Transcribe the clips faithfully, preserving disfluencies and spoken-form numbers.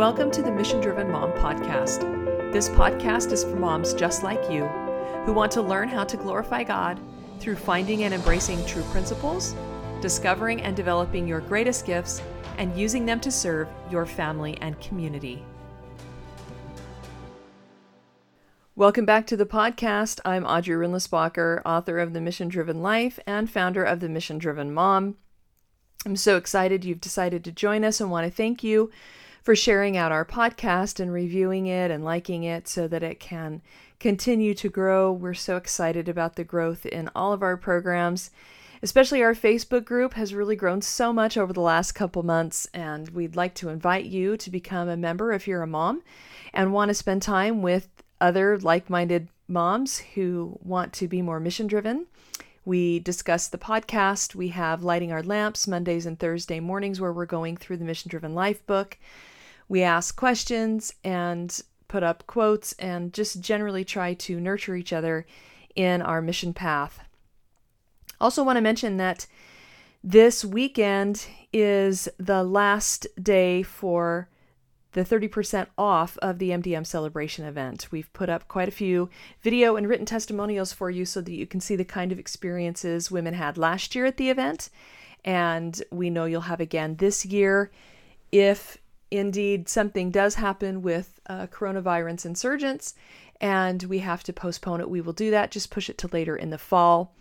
Welcome to the Mission Driven Mom podcast. This podcast is for moms just like you who want to learn how to glorify God through finding and embracing true principles, discovering and developing your greatest gifts, and using them to serve your family and community. Welcome back to the podcast. I'm Audrey Rindlesbacher, author of The Mission Driven Life and founder of The Mission Driven Mom. I'm so excited you've decided to join us and want to thank you for sharing out our podcast and reviewing it and liking it so that it can continue to grow. We're so excited about the growth in all of our programs, especially our Facebook group has really grown so much over the last couple months, and we'd like to invite you to become a member if you're a mom and want to spend time with other like-minded moms who want to be more mission-driven. We discuss the podcast. We have Lighting Our Lamps Mondays and Thursday mornings where we're going through the Mission Driven Life book. We ask questions and put up quotes and just generally try to nurture each other in our mission path. Also want to mention that this weekend is the last day for the thirty percent off of the M D M celebration event. We've put up quite a few video and written testimonials for you so that you can see the kind of experiences women had last year at the event. And we know you'll have again this year if indeed something does happen with uh, coronavirus insurgents and we have to postpone it. We will do that, just push it to later in the fall.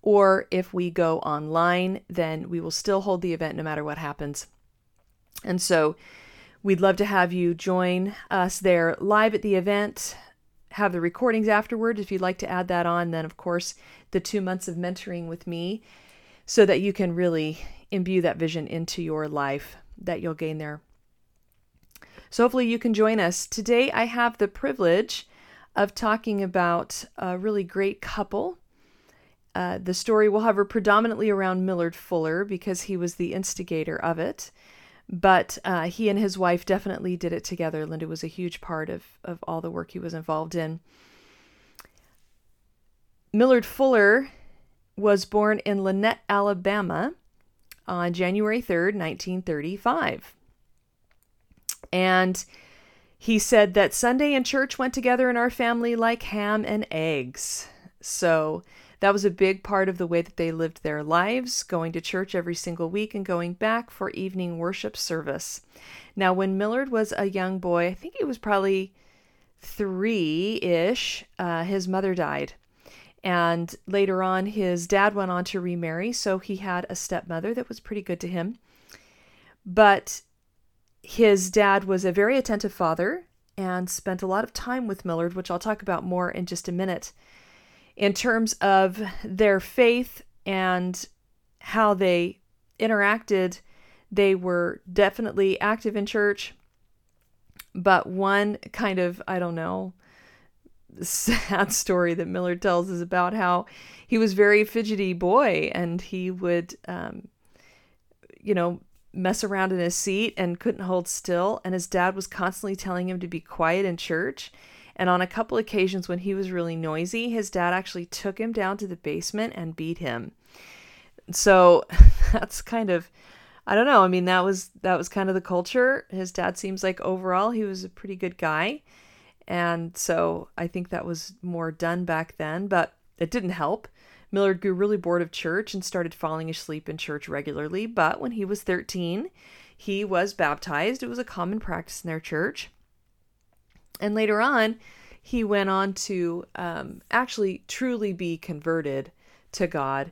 Or if we go online, then we will still hold the event no matter what happens. And so we'd love to have you join us there live at the event, have the recordings afterward if you'd like to add that on, then of course the two months of mentoring with me so that you can really imbue that vision into your life that you'll gain there. So hopefully you can join us. Today I have the privilege of talking about a really great couple. Uh, the story will hover predominantly around Millard Fuller because he was the instigator of it. But uh, he and his wife definitely did it together. Linda was a huge part of, of all the work he was involved in. Millard Fuller was born in Lynette, Alabama on January third, nineteen thirty-five. And he said that Sunday and church went together in our family like ham and eggs. So that was a big part of the way that they lived their lives, going to church every single week and going back for evening worship service. Now, when Millard was a young boy, I think he was probably three-ish, uh, his mother died. And later on, his dad went on to remarry, so he had a stepmother that was pretty good to him. But his dad was a very attentive father and spent a lot of time with Millard, which I'll talk about more in just a minute. In terms of their faith and how they interacted, they were definitely active in church. But one kind of, I don't know, sad story that Millard tells is about how he was a very fidgety boy and he would, um, you know, mess around in his seat and couldn't hold still. And his dad was constantly telling him to be quiet in church. And on a couple occasions when he was really noisy, his dad actually took him down to the basement and beat him. So that's kind of, I don't know. I mean, that was, that was kind of the culture. His dad seems like overall, he was a pretty good guy. And so I think that was more done back then, but it didn't help. Millard grew really bored of church and started falling asleep in church regularly. But when he was thirteen, he was baptized. It was a common practice in their church. And later on, he went on to um, actually truly be converted to God.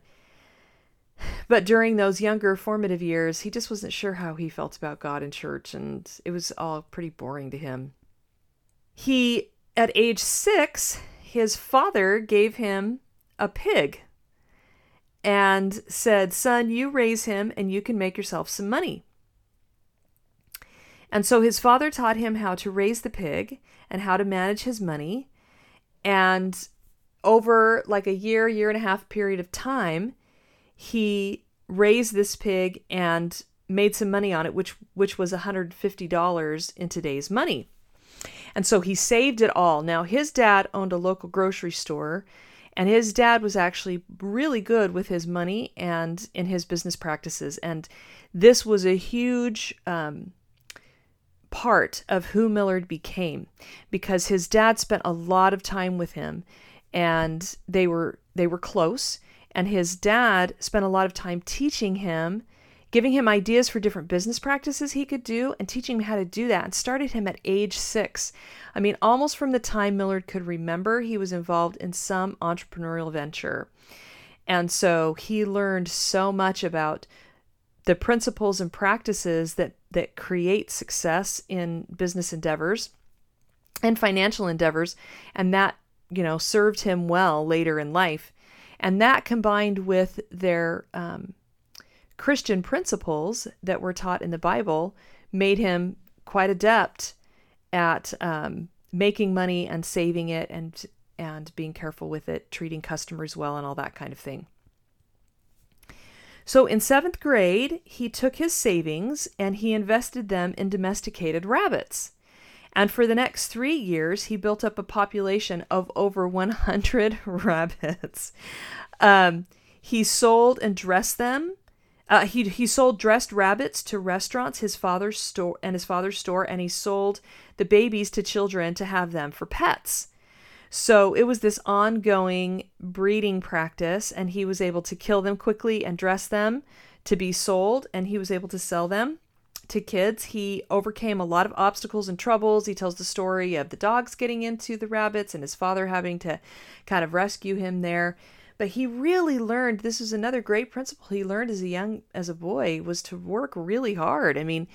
But during those younger formative years, he just wasn't sure how he felt about God and church, and it was all pretty boring to him. He, at age six, his father gave him a pig and said, "Son, you raise him and you can make yourself some money." And so his father taught him how to raise the pig and how to manage his money. And over like a year, year and a half period of time, he raised this pig and made some money on it, which which was one hundred fifty dollars in today's money. And so he saved it all. Now, his dad owned a local grocery store, and his dad was actually really good with his money and in his business practices. And this was a huge um part of who Millard became, because his dad spent a lot of time with him, and they were they were close, and his dad spent a lot of time teaching him, giving him ideas for different business practices he could do, and teaching him how to do that, and started him at age six. I mean, almost from the time Millard could remember, he was involved in some entrepreneurial venture. And so he learned so much about the principles and practices that, that create success in business endeavors and financial endeavors. And that, you know, served him well later in life. And that, combined with their, um, Christian principles that were taught in the Bible, made him quite adept at um, making money and saving it, and and being careful with it, treating customers well, and all that kind of thing. So in seventh grade, he took his savings and he invested them in domesticated rabbits. And for the next three years, he built up a population of over one hundred rabbits. um, he sold and dressed them. Uh, he he sold dressed rabbits to restaurants, his father's store and his father's store, and he sold the babies to children to have them for pets. So it was this ongoing breeding practice, and he was able to kill them quickly and dress them to be sold, and he was able to sell them to kids. He overcame a lot of obstacles and troubles. He tells the story of the dogs getting into the rabbits and his father having to kind of rescue him there. But he really learned, this is another great principle he learned as a young, as a boy, was to work really hard. I mean,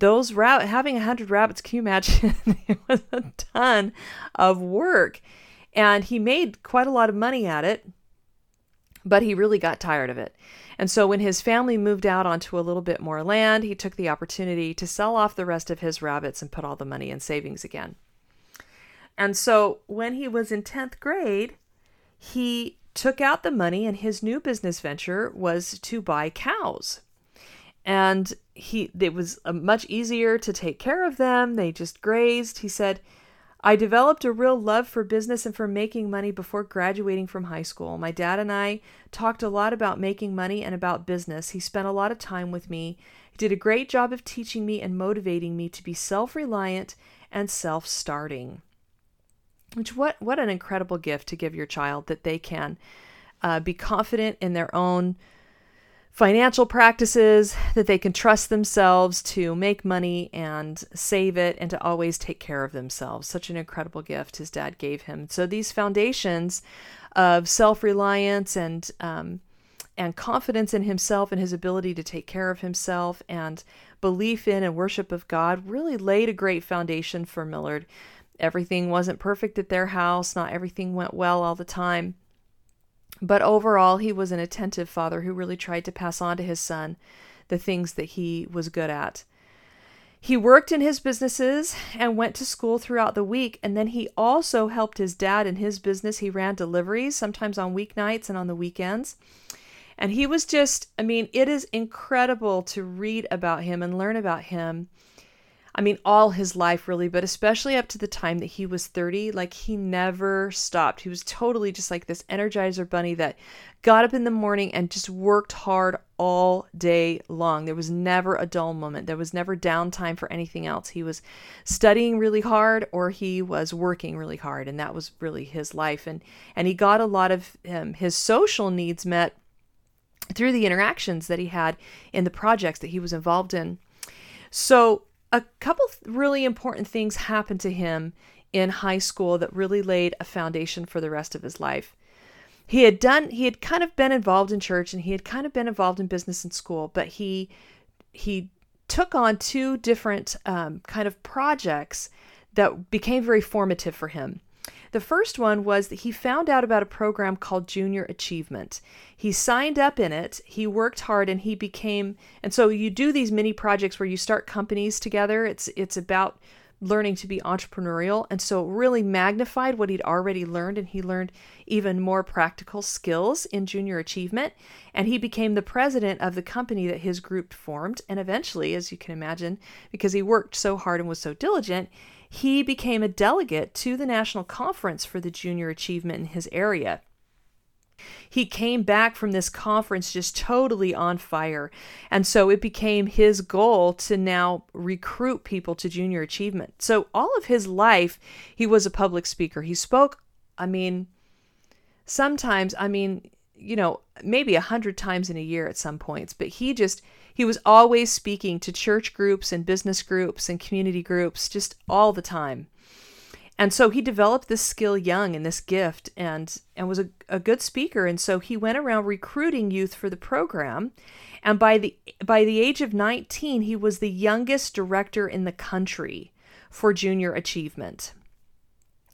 those rab- having one hundred rabbits, can you imagine? It was a ton of work. And he made quite a lot of money at it, but he really got tired of it. And so when his family moved out onto a little bit more land, he took the opportunity to sell off the rest of his rabbits and put all the money in savings again. And so when he was in tenth grade, he took out the money, and his new business venture was to buy cows. And he, it was much easier to take care of them. They just grazed. He said, "I developed a real love for business and for making money before graduating from high school. My dad and I talked a lot about making money and about business. He spent a lot of time with me. He did a great job of teaching me and motivating me to be self-reliant and self-starting." Which what what an incredible gift to give your child, that they can uh, be confident in their own financial practices, that they can trust themselves to make money and save it, and to always take care of themselves. Such an incredible gift his dad gave him. So these foundations of self-reliance and um, and confidence in himself and his ability to take care of himself, and belief in and worship of God, really laid a great foundation for Millard. Everything wasn't perfect at their house. Not everything went well all the time. But overall, he was an attentive father who really tried to pass on to his son the things that he was good at. He worked in his businesses and went to school throughout the week. And then he also helped his dad in his business. He ran deliveries, sometimes on weeknights and on the weekends. And he was just, I mean, it is incredible to read about him and learn about him. I mean, all his life really, but especially up to the time that he was thirty, like he never stopped. He was totally just like this Energizer bunny that got up in the morning and just worked hard all day long. There was never a dull moment. There was never downtime for anything else. He was studying really hard, or he was working really hard. And that was really his life. And, and he got a lot of um, his social needs met through the interactions that he had in the projects that he was involved in. So a couple really important things happened to him in high school that really laid a foundation for the rest of his life. He had done, he had kind of been involved in church, and he had kind of been involved in business and school, but he, he took on two different um, kind of projects that became very formative for him. The first one was that he found out about a program called Junior Achievement. He signed up in it, he worked hard, and he became, and so you do these mini projects where you start companies together. It's it's about learning to be entrepreneurial. And so it really magnified what he'd already learned, and he learned even more practical skills in Junior Achievement. And he became the president of the company that his group formed. And eventually, as you can imagine, because he worked so hard and was so diligent, he became a delegate to the national conference for the Junior Achievement in his area. He came back from this conference just totally on fire. And so it became his goal to now recruit people to junior achievement. So all of his life, he was a public speaker. He spoke, I mean, sometimes, I mean, you know, maybe a hundred times in a year at some points, but he just, he was always speaking to church groups and business groups and community groups just all the time. And so he developed this skill young and this gift and, and was a, a good speaker. And so he went around recruiting youth for the program. And by the, by the age of nineteen, he was the youngest director in the country for junior achievement.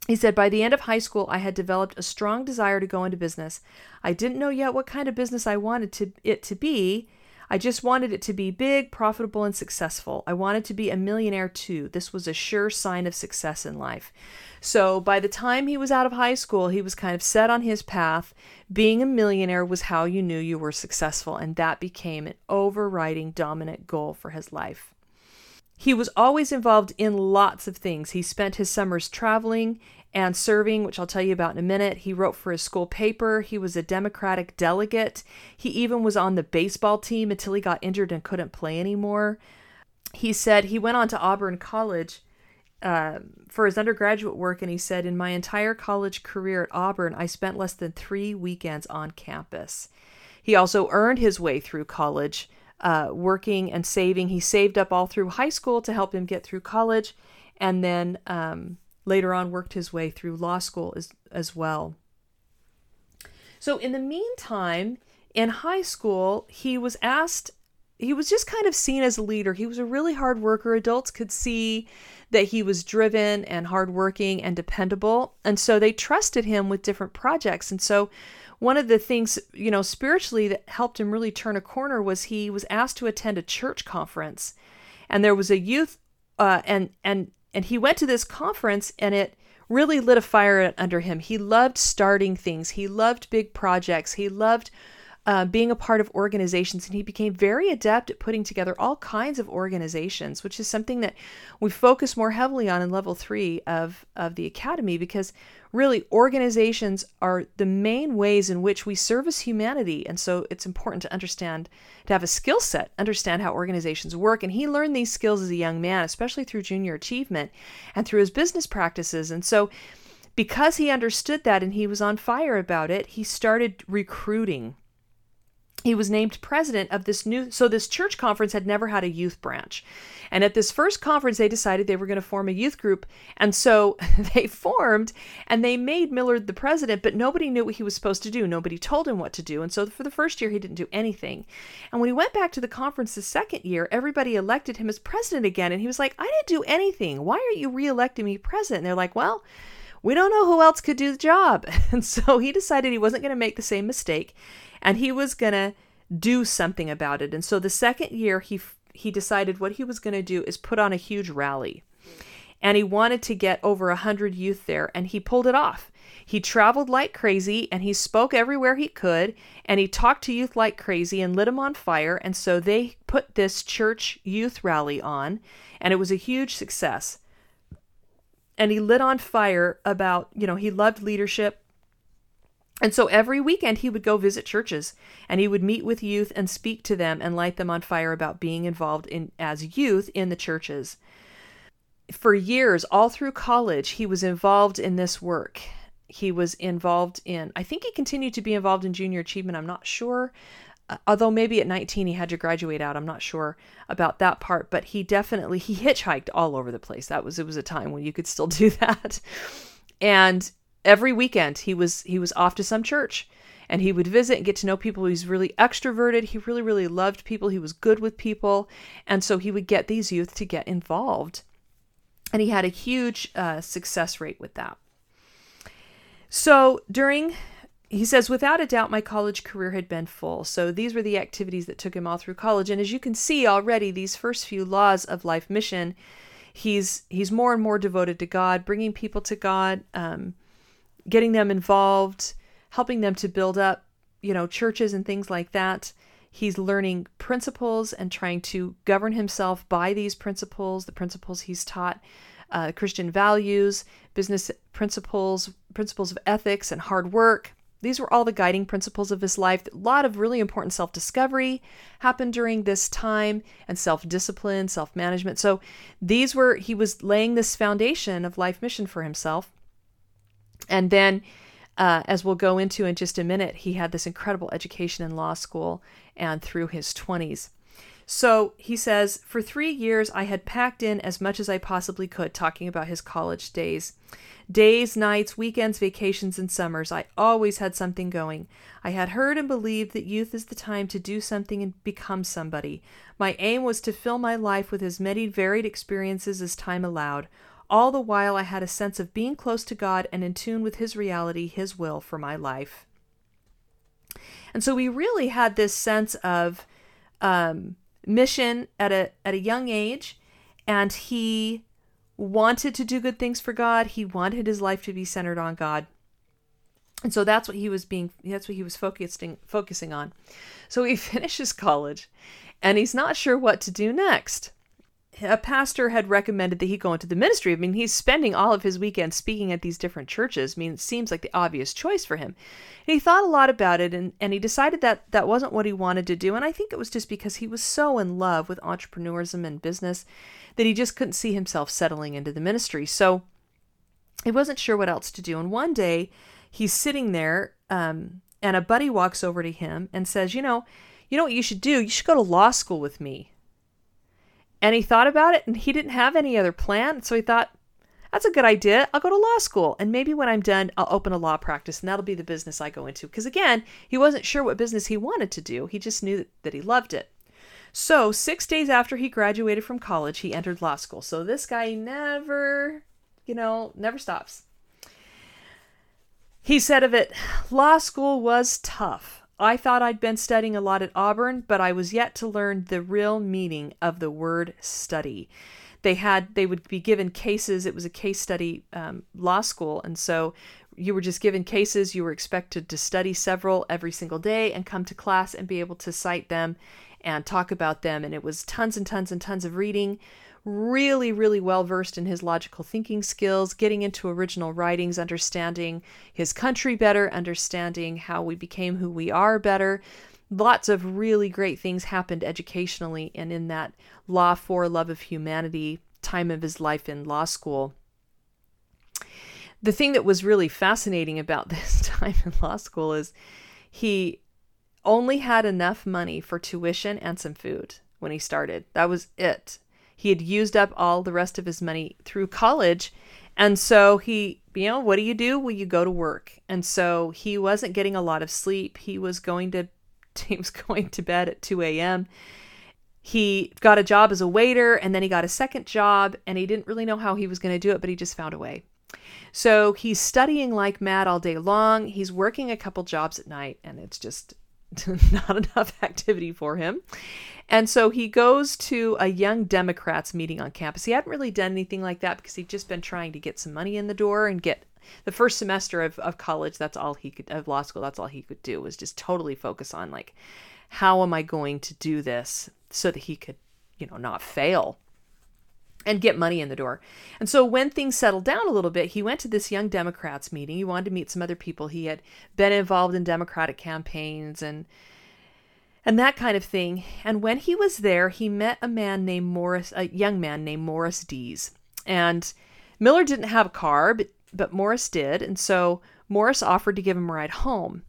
He said, by the end of high school, I had developed a strong desire to go into business. I didn't know yet what kind of business I wanted to, it to be. I just wanted it to be big, profitable, and successful. I wanted to be a millionaire too. This was a sure sign of success in life. So by the time he was out of high school, he was kind of set on his path. Being a millionaire was how you knew you were successful, and that became an overriding dominant goal for his life. He was always involved in lots of things. He spent his summers traveling and serving, which I'll tell you about in a minute. He wrote for his school paper. He was a Democratic delegate. He even was on the baseball team until he got injured and couldn't play anymore. He said he went on to Auburn College uh, for his undergraduate work, and he said, in my entire college career at Auburn, I spent less than three weekends on campus. He also earned his way through college, uh, working and saving. He saved up all through high school to help him get through college, and then um, later on worked his way through law school as, as well. So in the meantime, in high school, he was asked, he was just kind of seen as a leader. He was a really hard worker. Adults could see that he was driven and hardworking and dependable. And so they trusted him with different projects. And so one of the things, you know, spiritually that helped him really turn a corner was he was asked to attend a church conference. And there was a youth, uh, and, and, and he went to this conference, and it really lit a fire under him. He loved starting things. He loved big projects. He loved Uh, being a part of organizations, and he became very adept at putting together all kinds of organizations, which is something that we focus more heavily on in level three of, of the academy, because really organizations are the main ways in which we service humanity. And so it's important to understand, to have a skill set, understand how organizations work. And he learned these skills as a young man, especially through junior achievement and through his business practices. And so because he understood that and he was on fire about it, he started recruiting. He was named president of this new, so this church conference had never had a youth branch. And at this first conference, they decided they were going to form a youth group. And so they formed, and they made Millard the president, but nobody knew what he was supposed to do. Nobody told him what to do. And so for the first year, he didn't do anything. And when he went back to the conference the second year, everybody elected him as president again. And he was like, I didn't do anything. Why are you re-electing me president? And they're like, well, we don't know who else could do the job. And so he decided he wasn't going to make the same mistake, and he was going to do something about it. And so the second year, he he decided what he was going to do is put on a huge rally. And he wanted to get over one hundred youth there, and he pulled it off. He traveled like crazy, and he spoke everywhere he could, and he talked to youth like crazy and lit them on fire. And so they put this church youth rally on, and it was a huge success. And he lit on fire about, you know, he loved leadership. And so every weekend he would go visit churches, and he would meet with youth and speak to them and light them on fire about being involved in as youth in the churches. For years, all through college, he was involved in this work. He was involved in, I think he continued to be involved in junior achievement. I'm not sure. Although maybe at nineteen he had to graduate out. I'm not sure about that part, but he definitely, he hitchhiked all over the place. That was, it was a time when you could still do that. And every weekend he was, he was off to some church, and he would visit and get to know people. He was really extroverted. He really, really loved people. He was good with people. And so he would get these youth to get involved. And he had a huge uh, success rate with that. So during He says, without a doubt, my college career had been full. So these were the activities that took him all through college. And as you can see already, these first few laws of life mission, he's he's more and more devoted to God, bringing people to God, um, getting them involved, helping them to build up, you know, churches and things like that. He's learning principles and trying to govern himself by these principles, the principles he's taught, uh, Christian values, business principles, principles of ethics and hard work. These were all the guiding principles of his life. A lot of really important self-discovery happened during this time, and self-discipline, self-management. So these were, he was laying this foundation of life mission for himself. And then, uh, as we'll go into in just a minute, he had this incredible education in law school and through his twenties. So he says, for three years, I had packed in as much as I possibly could, talking about his college days. Days, nights, weekends, vacations, and summers. I always had something going. I had heard and believed that youth is the time to do something and become somebody. My aim was to fill my life with as many varied experiences as time allowed. All the while, I had a sense of being close to God and in tune with his reality, his will for my life. And so we really had this sense of, um, mission at a at a young age, and he wanted to do good things for God. He wanted his life to be centered on God. And so that's what he was being that's what he was focusing focusing on. So he finishes college and he's not sure what to do next. A pastor had recommended that he go into the ministry. I mean, he's spending all of his weekends speaking at these different churches. I mean, it seems like the obvious choice for him. And he thought a lot about it, and, and he decided that that wasn't what he wanted to do. And I think it was just because he was so in love with entrepreneurism and business that he just couldn't see himself settling into the ministry. So he wasn't sure what else to do. And one day he's sitting there, um, and a buddy walks over to him and says, you know, you know what you should do? You should go to law school with me. And he thought about it, and he didn't have any other plan. So he thought, that's a good idea. I'll go to law school. And maybe when I'm done, I'll open a law practice, and that'll be the business I go into. Because again, he wasn't sure what business he wanted to do. He just knew that he loved it. So six days after he graduated from college, he entered law school. So this guy never, you know, never stops. He said of it, law school was tough. I thought I'd been studying a lot at Auburn, but I was yet to learn the real meaning of the word study. They had, they would be given cases. It was a case study um, law school. And so you were just given cases. You were expected to study several every single day and come to class and be able to cite them and talk about them. And it was tons and tons and tons of reading, really, really well-versed in his logical thinking skills, getting into original writings, understanding his country better, understanding how we became who we are better. Lots of really great things happened educationally and in that law for love of humanity time of his life in law school. The thing that was really fascinating about this time in law school is he only had enough money for tuition and some food when he started. That was it. He had used up all the rest of his money through college. And so he, you know, what do you do? Well, you go to work. And so he wasn't getting a lot of sleep. He was going to, he was going to bed at two a.m. He got a job as a waiter, and then he got a second job, and he didn't really know how he was going to do it, but he just found a way. So he's studying like mad all day long. He's working a couple jobs at night, and it's just not enough activity for him. And so he goes to a Young Democrats meeting on campus. He hadn't really done anything like that because he'd just been trying to get some money in the door and get the first semester of, of college. That's all he could, of law school. That's all he could do was just totally focus on like, how am I going to do this so that he could, you know, not fail and get money in the door. And so when things settled down a little bit, he went to this Young Democrats meeting. He wanted to meet some other people. He had been involved in Democratic campaigns and and that kind of thing. And when he was there, he met a man named Morris, a young man named Morris Dees. And Miller didn't have a car, but, but Morris did. And so Morris offered to give him a ride home.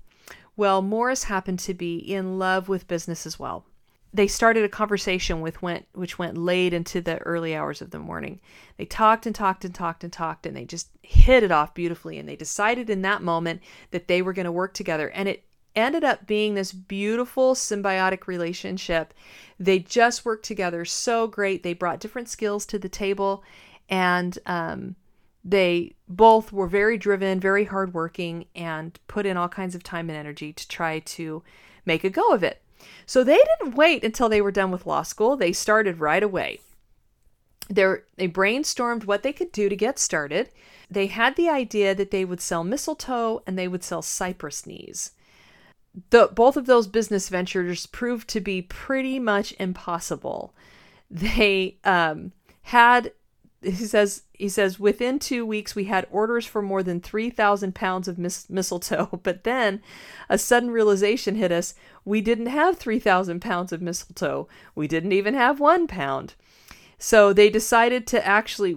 Well, Morris happened to be in love with business as well. They started a conversation with went, which went late into the early hours of the morning. They talked and talked and talked and talked, and they just hit it off beautifully. And they decided in that moment that they were going to work together. And it ended up being this beautiful symbiotic relationship. They just worked together so great. They brought different skills to the table, and um, they both were very driven, very hardworking, and put in all kinds of time and energy to try to make a go of it. So they didn't wait until they were done with law school. They started right away. They're, they brainstormed what they could do to get started. They had the idea that they would sell mistletoe and they would sell cypress knees. The, both of those business ventures proved to be pretty much impossible. They um, had he says, he says, within two weeks, we had orders for more than three thousand pounds of mis- mistletoe. But then a sudden realization hit us. We didn't have three thousand pounds of mistletoe. We didn't even have one pound. So they decided to actually,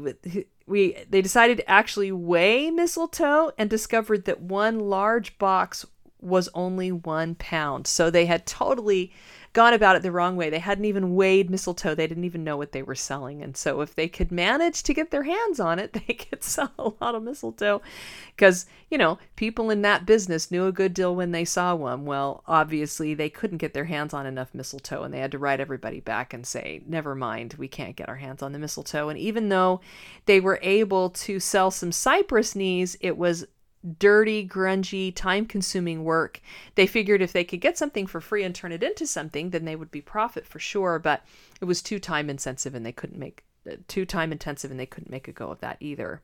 we, they decided to actually weigh mistletoe and discovered that one large box was only one pound. So they had totally gone about it the wrong way. They hadn't even weighed mistletoe. They didn't even know what they were selling. And so if they could manage to get their hands on it, they could sell a lot of mistletoe because, you know, people in that business knew a good deal when they saw one. Well, obviously they couldn't get their hands on enough mistletoe and they had to write everybody back and say, never mind, we can't get our hands on the mistletoe. And even though they were able to sell some cypress knees, it was dirty, grungy, time-consuming work. They figured if they could get something for free and turn it into something, then they would be profit for sure. But it was too time intensive, and they couldn't make too time intensive, and they couldn't make a go of that either.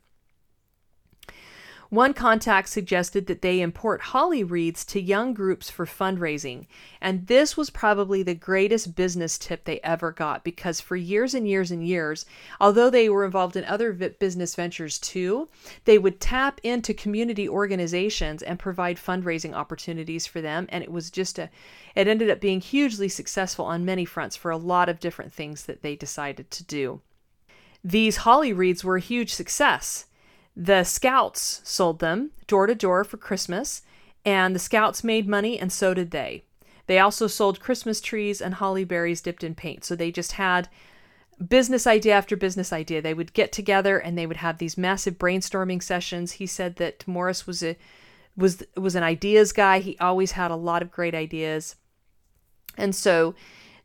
One contact suggested that they import holly wreaths to young groups for fundraising. And this was probably the greatest business tip they ever got, because for years and years and years, although they were involved in other v- business ventures too, they would tap into community organizations and provide fundraising opportunities for them. And it was just a, it ended up being hugely successful on many fronts for a lot of different things that they decided to do. These holly wreaths were a huge success. The Scouts sold them door to door for Christmas, and the Scouts made money, and so did they. They also sold Christmas trees and holly berries dipped in paint. So they just had business idea after business idea. They would get together and they would have these massive brainstorming sessions. He said that Morris was a was was an ideas guy. He always had a lot of great ideas, and so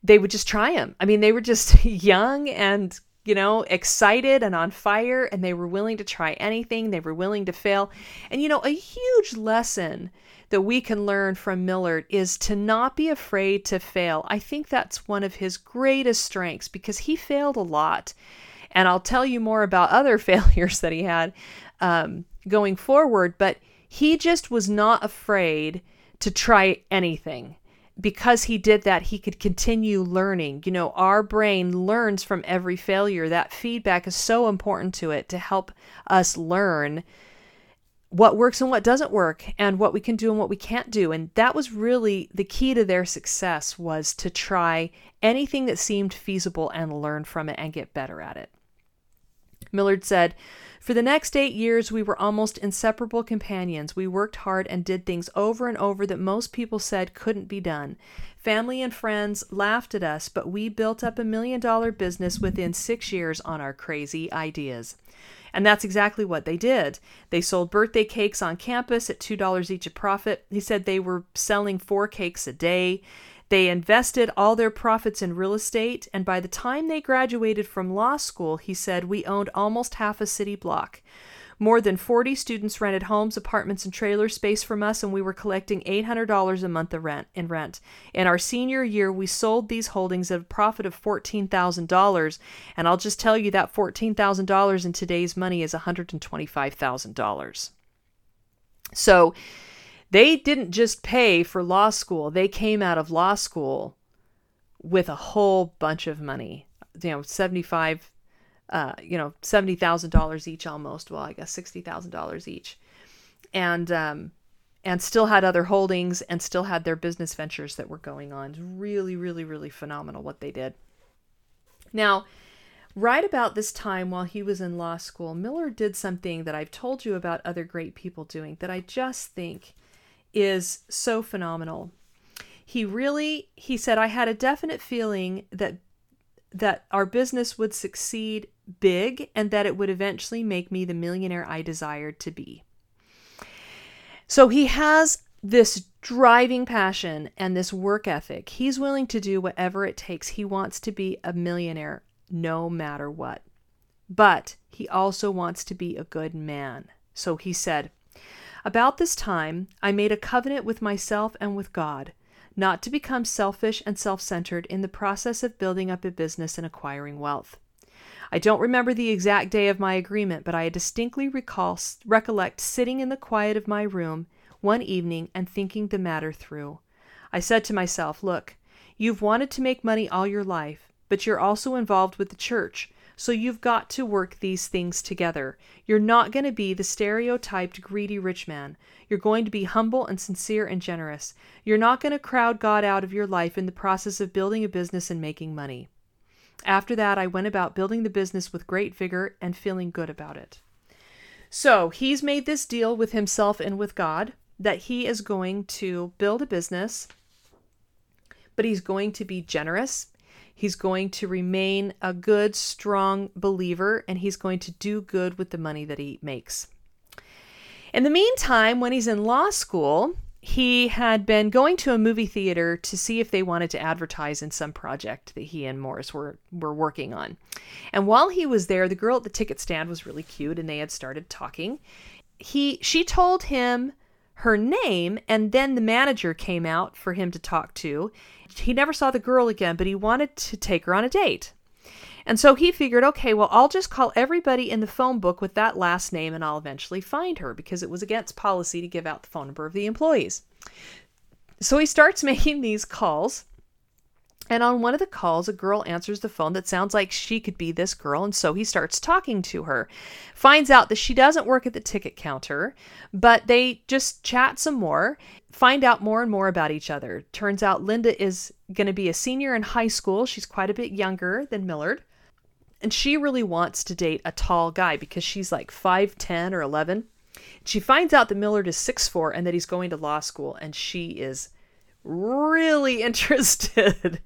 they would just try them. I mean, they were just young and, you know, excited and on fire, and they were willing to try anything. They were willing to fail. And, you know, a huge lesson that we can learn from Millard is to not be afraid to fail. I think that's one of his greatest strengths, because he failed a lot. And I'll tell you more about other failures that he had um, going forward, but he just was not afraid to try anything. Because he did that, he could continue learning. You know, our brain learns from every failure. That feedback is so important to it to help us learn what works and what doesn't work, and what we can do and what we can't do. And that was really the key to their success, was to try anything that seemed feasible and learn from it and get better at it. Millard said, "For the next eight years, we were almost inseparable companions. We worked hard and did things over and over that most people said couldn't be done. Family and friends laughed at us, but we built up a million dollar business within six years on our crazy ideas." And that's exactly what they did. They sold birthday cakes on campus at two dollars each a profit. He said they were selling four cakes a day. They invested all their profits in real estate, and by the time they graduated from law school, he said, we owned almost half a city block. More than forty students rented homes, apartments, and trailer space from us, and we were collecting eight hundred dollars a month of rent, in rent. In our senior year, we sold these holdings at a profit of fourteen thousand dollars, and I'll just tell you that fourteen thousand dollars in today's money is one hundred twenty-five thousand dollars. So they didn't just pay for law school. They came out of law school with a whole bunch of money, you know, seventy-five, uh, you know, seventy thousand dollars each almost. Well, I guess sixty thousand dollars each, and um, and still had other holdings and still had their business ventures that were going on. Really, really, really phenomenal what they did. Now, right about this time while he was in law school, Millard did something that I've told you about other great people doing that I just think is so phenomenal. He really, he said, I had a definite feeling that that our business would succeed big and that it would eventually make me the millionaire I desired to be. So he has this driving passion and this work ethic. He's willing to do whatever it takes. He wants to be a millionaire no matter what. But he also wants to be a good man. So he said, about this time, I made a covenant with myself and with God, not to become selfish and self-centered in the process of building up a business and acquiring wealth. I don't remember the exact day of my agreement, but I distinctly recall, recollect sitting in the quiet of my room one evening and thinking the matter through. I said to myself, look, you've wanted to make money all your life, but you're also involved with the church. So you've got to work these things together. You're not going to be the stereotyped greedy rich man. You're going to be humble and sincere and generous. You're not going to crowd God out of your life in the process of building a business and making money. After that, I went about building the business with great vigor and feeling good about it. So he's made this deal with himself and with God that he is going to build a business, but he's going to be generous. He's going to remain a good, strong believer, and he's going to do good with the money that he makes. In the meantime, when he's in law school, he had been going to a movie theater to see if they wanted to advertise in some project that he and Morris were, were working on. And while he was there, the girl at the ticket stand was really cute, and they had started talking. He, she told him her name, and then the manager came out for him to talk to. He never saw the girl again, but he wanted to take her on a date. And so he figured, okay, well, I'll just call everybody in the phone book with that last name and I'll eventually find her, because it was against policy to give out the phone number of the employees. So he starts making these calls. And on one of the calls, a girl answers the phone that sounds like she could be this girl. And so he starts talking to her, finds out that she doesn't work at the ticket counter, but they just chat some more, find out more and more about each other. Turns out Linda is going to be a senior in high school. She's quite a bit younger than Millard. And she really wants to date a tall guy because she's like five ten or eleven. She finds out that Millard is six foot four and that he's going to law school, and she is really interested.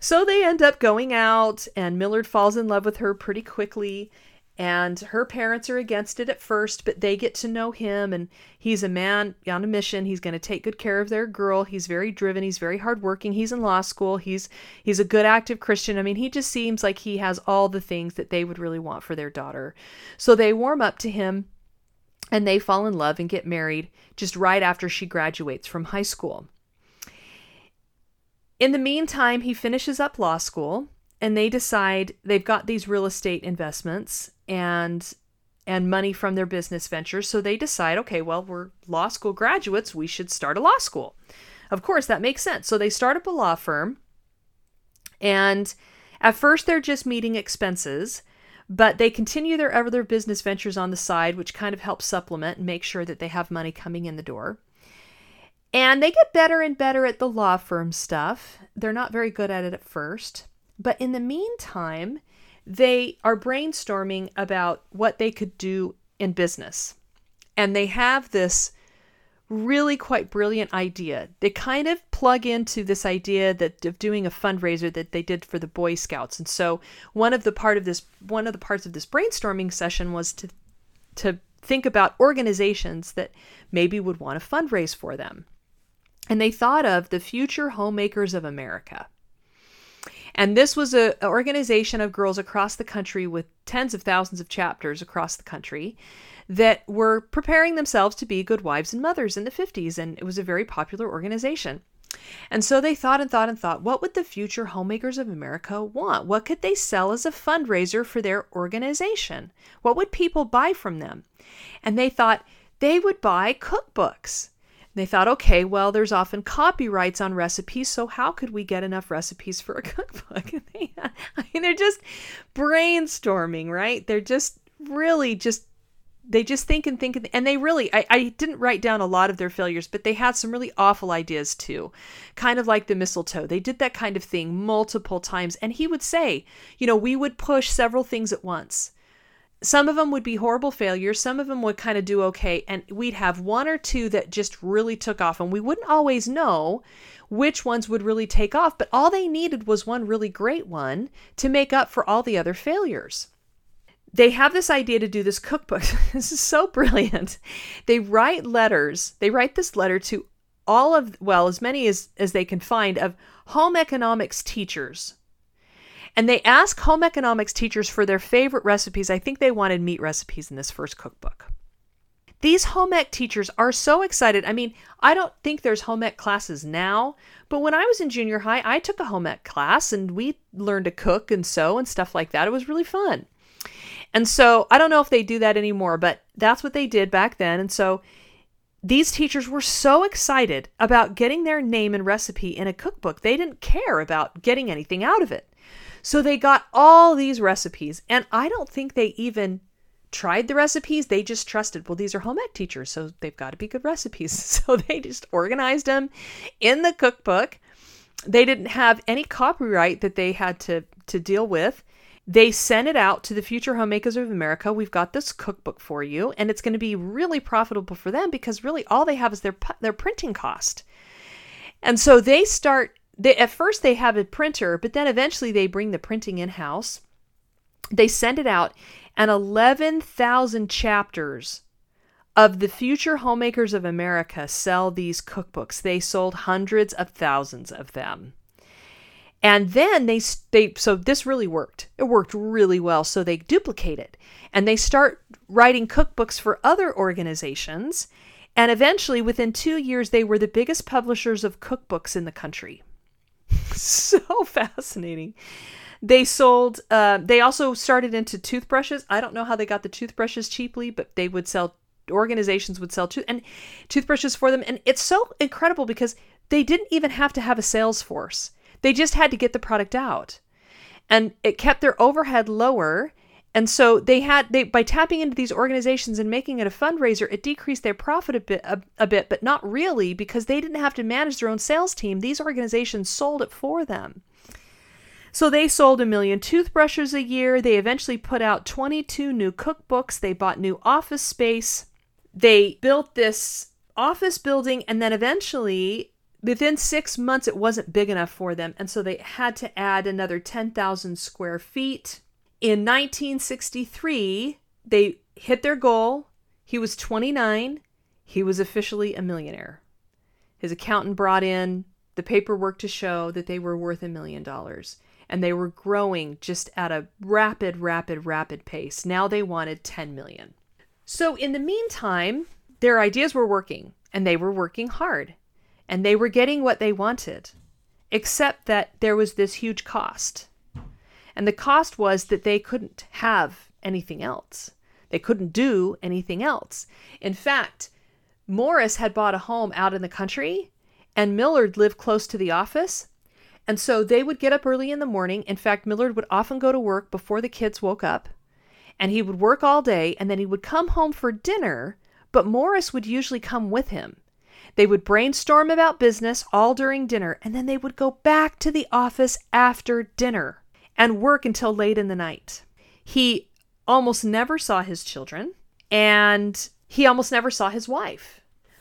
So they end up going out, and Millard falls in love with her pretty quickly, and her parents are against it at first, but they get to know him, and he's a man on a mission. He's going to take good care of their girl. He's very driven. He's very hardworking. He's in law school. He's he's a good, active Christian. I mean, he just seems like he has all the things that they would really want for their daughter. So they warm up to him, and they fall in love and get married just right after she graduates from high school. In the meantime, he finishes up law school, and they decide they've got these real estate investments and and money from their business ventures. So they decide, okay, well, we're law school graduates. We should start a law school. Of course, that makes sense. So they start up a law firm. And at first, they're just meeting expenses, but they continue their other business ventures on the side, which kind of helps supplement and make sure that they have money coming in the door. And they get better and better at the law firm stuff. They're not very good at it at first. But in the meantime, they are brainstorming about what they could do in business. And they have this really quite brilliant idea. They kind of plug into this idea that of doing a fundraiser that they did for the Boy Scouts. And so one of the part of this, one of the parts of this brainstorming session was to, to think about organizations that maybe would want to fundraise for them. And they thought of the Future Homemakers of America. And this was an organization of girls across the country with tens of thousands of chapters across the country that were preparing themselves to be good wives and mothers in the fifties. And it was a very popular organization. And so they thought and thought and thought, what would the Future Homemakers of America want? What could they sell as a fundraiser for their organization? What would people buy from them? And they thought they would buy cookbooks. They thought, okay, well, there's often copyrights on recipes, so how could we get enough recipes for a cookbook? they, I mean, they're just brainstorming, right? They're just really just, they just think and think. And, and they really, I, I didn't write down a lot of their failures, but they had some really awful ideas too, kind of like the mistletoe. They did that kind of thing multiple times. And he would say, you know, we would push several things at once. Some of them would be horrible failures. Some of them would kind of do okay. And we'd have one or two that just really took off. And we wouldn't always know which ones would really take off. But all they needed was one really great one to make up for all the other failures. They have this idea to do this cookbook. This is so brilliant. They write letters. They write this letter to all of, well, as many as, as they can find of home economics teachers. And they ask home economics teachers for their favorite recipes. I think they wanted meat recipes in this first cookbook. These home ec teachers are so excited. I mean, I don't think there's home ec classes now, but when I was in junior high, I took a home ec class and we learned to cook and sew and stuff like that. It was really fun. And so I don't know if they do that anymore, but that's what they did back then. And so these teachers were so excited about getting their name and recipe in a cookbook. They didn't care about getting anything out of it. So they got all these recipes, and I don't think they even tried the recipes. They just trusted, well, these are home ec teachers, so they've got to be good recipes. So they just organized them in the cookbook. They didn't have any copyright that they had to, to deal with. They sent it out to the Future Homemakers of America. We've got this cookbook for you, and it's going to be really profitable for them because really all they have is their their printing cost. And so they start, they, at first they have a printer, but then eventually they bring the printing in-house. They send it out, and eleven thousand chapters of the Future Homemakers of America sell these cookbooks. They sold hundreds of thousands of them. And then they, they, so this really worked. It worked really well. So they duplicate it and they start writing cookbooks for other organizations. And eventually within two years, they were the biggest publishers of cookbooks in the country. So fascinating. They sold, uh, they also started into toothbrushes. I don't know how they got the toothbrushes cheaply, but they would sell, organizations would sell tooth and toothbrushes for them. And it's so incredible because they didn't even have to have a sales force. They just had to get the product out, and it kept their overhead lower. And so they had, they, by tapping into these organizations and making it a fundraiser, it decreased their profit a bit, a, a bit, but not really, because they didn't have to manage their own sales team. These organizations sold it for them. So they sold a million toothbrushes a year. They eventually put out twenty-two new cookbooks. They bought new office space. They built this office building, and then eventually within six months, it wasn't big enough for them. And so they had to add another ten thousand square feet. In nineteen sixty-three, they hit their goal. He was twenty-nine. He was officially a millionaire. His accountant brought in the paperwork to show that they were worth a million dollars. And they were growing just at a rapid, rapid, rapid pace. Now they wanted ten million. So in the meantime, their ideas were working, and they were working hard. And they were getting what they wanted, except that there was this huge cost. And the cost was that they couldn't have anything else. They couldn't do anything else. In fact, Morris had bought a home out in the country, and Millard lived close to the office. And so they would get up early in the morning. In fact, Millard would often go to work before the kids woke up, and he would work all day, and then he would come home for dinner, but Morris would usually come with him. They would brainstorm about business all during dinner, and then they would go back to the office after dinner and work until late in the night. He almost never saw his children, and he almost never saw his wife.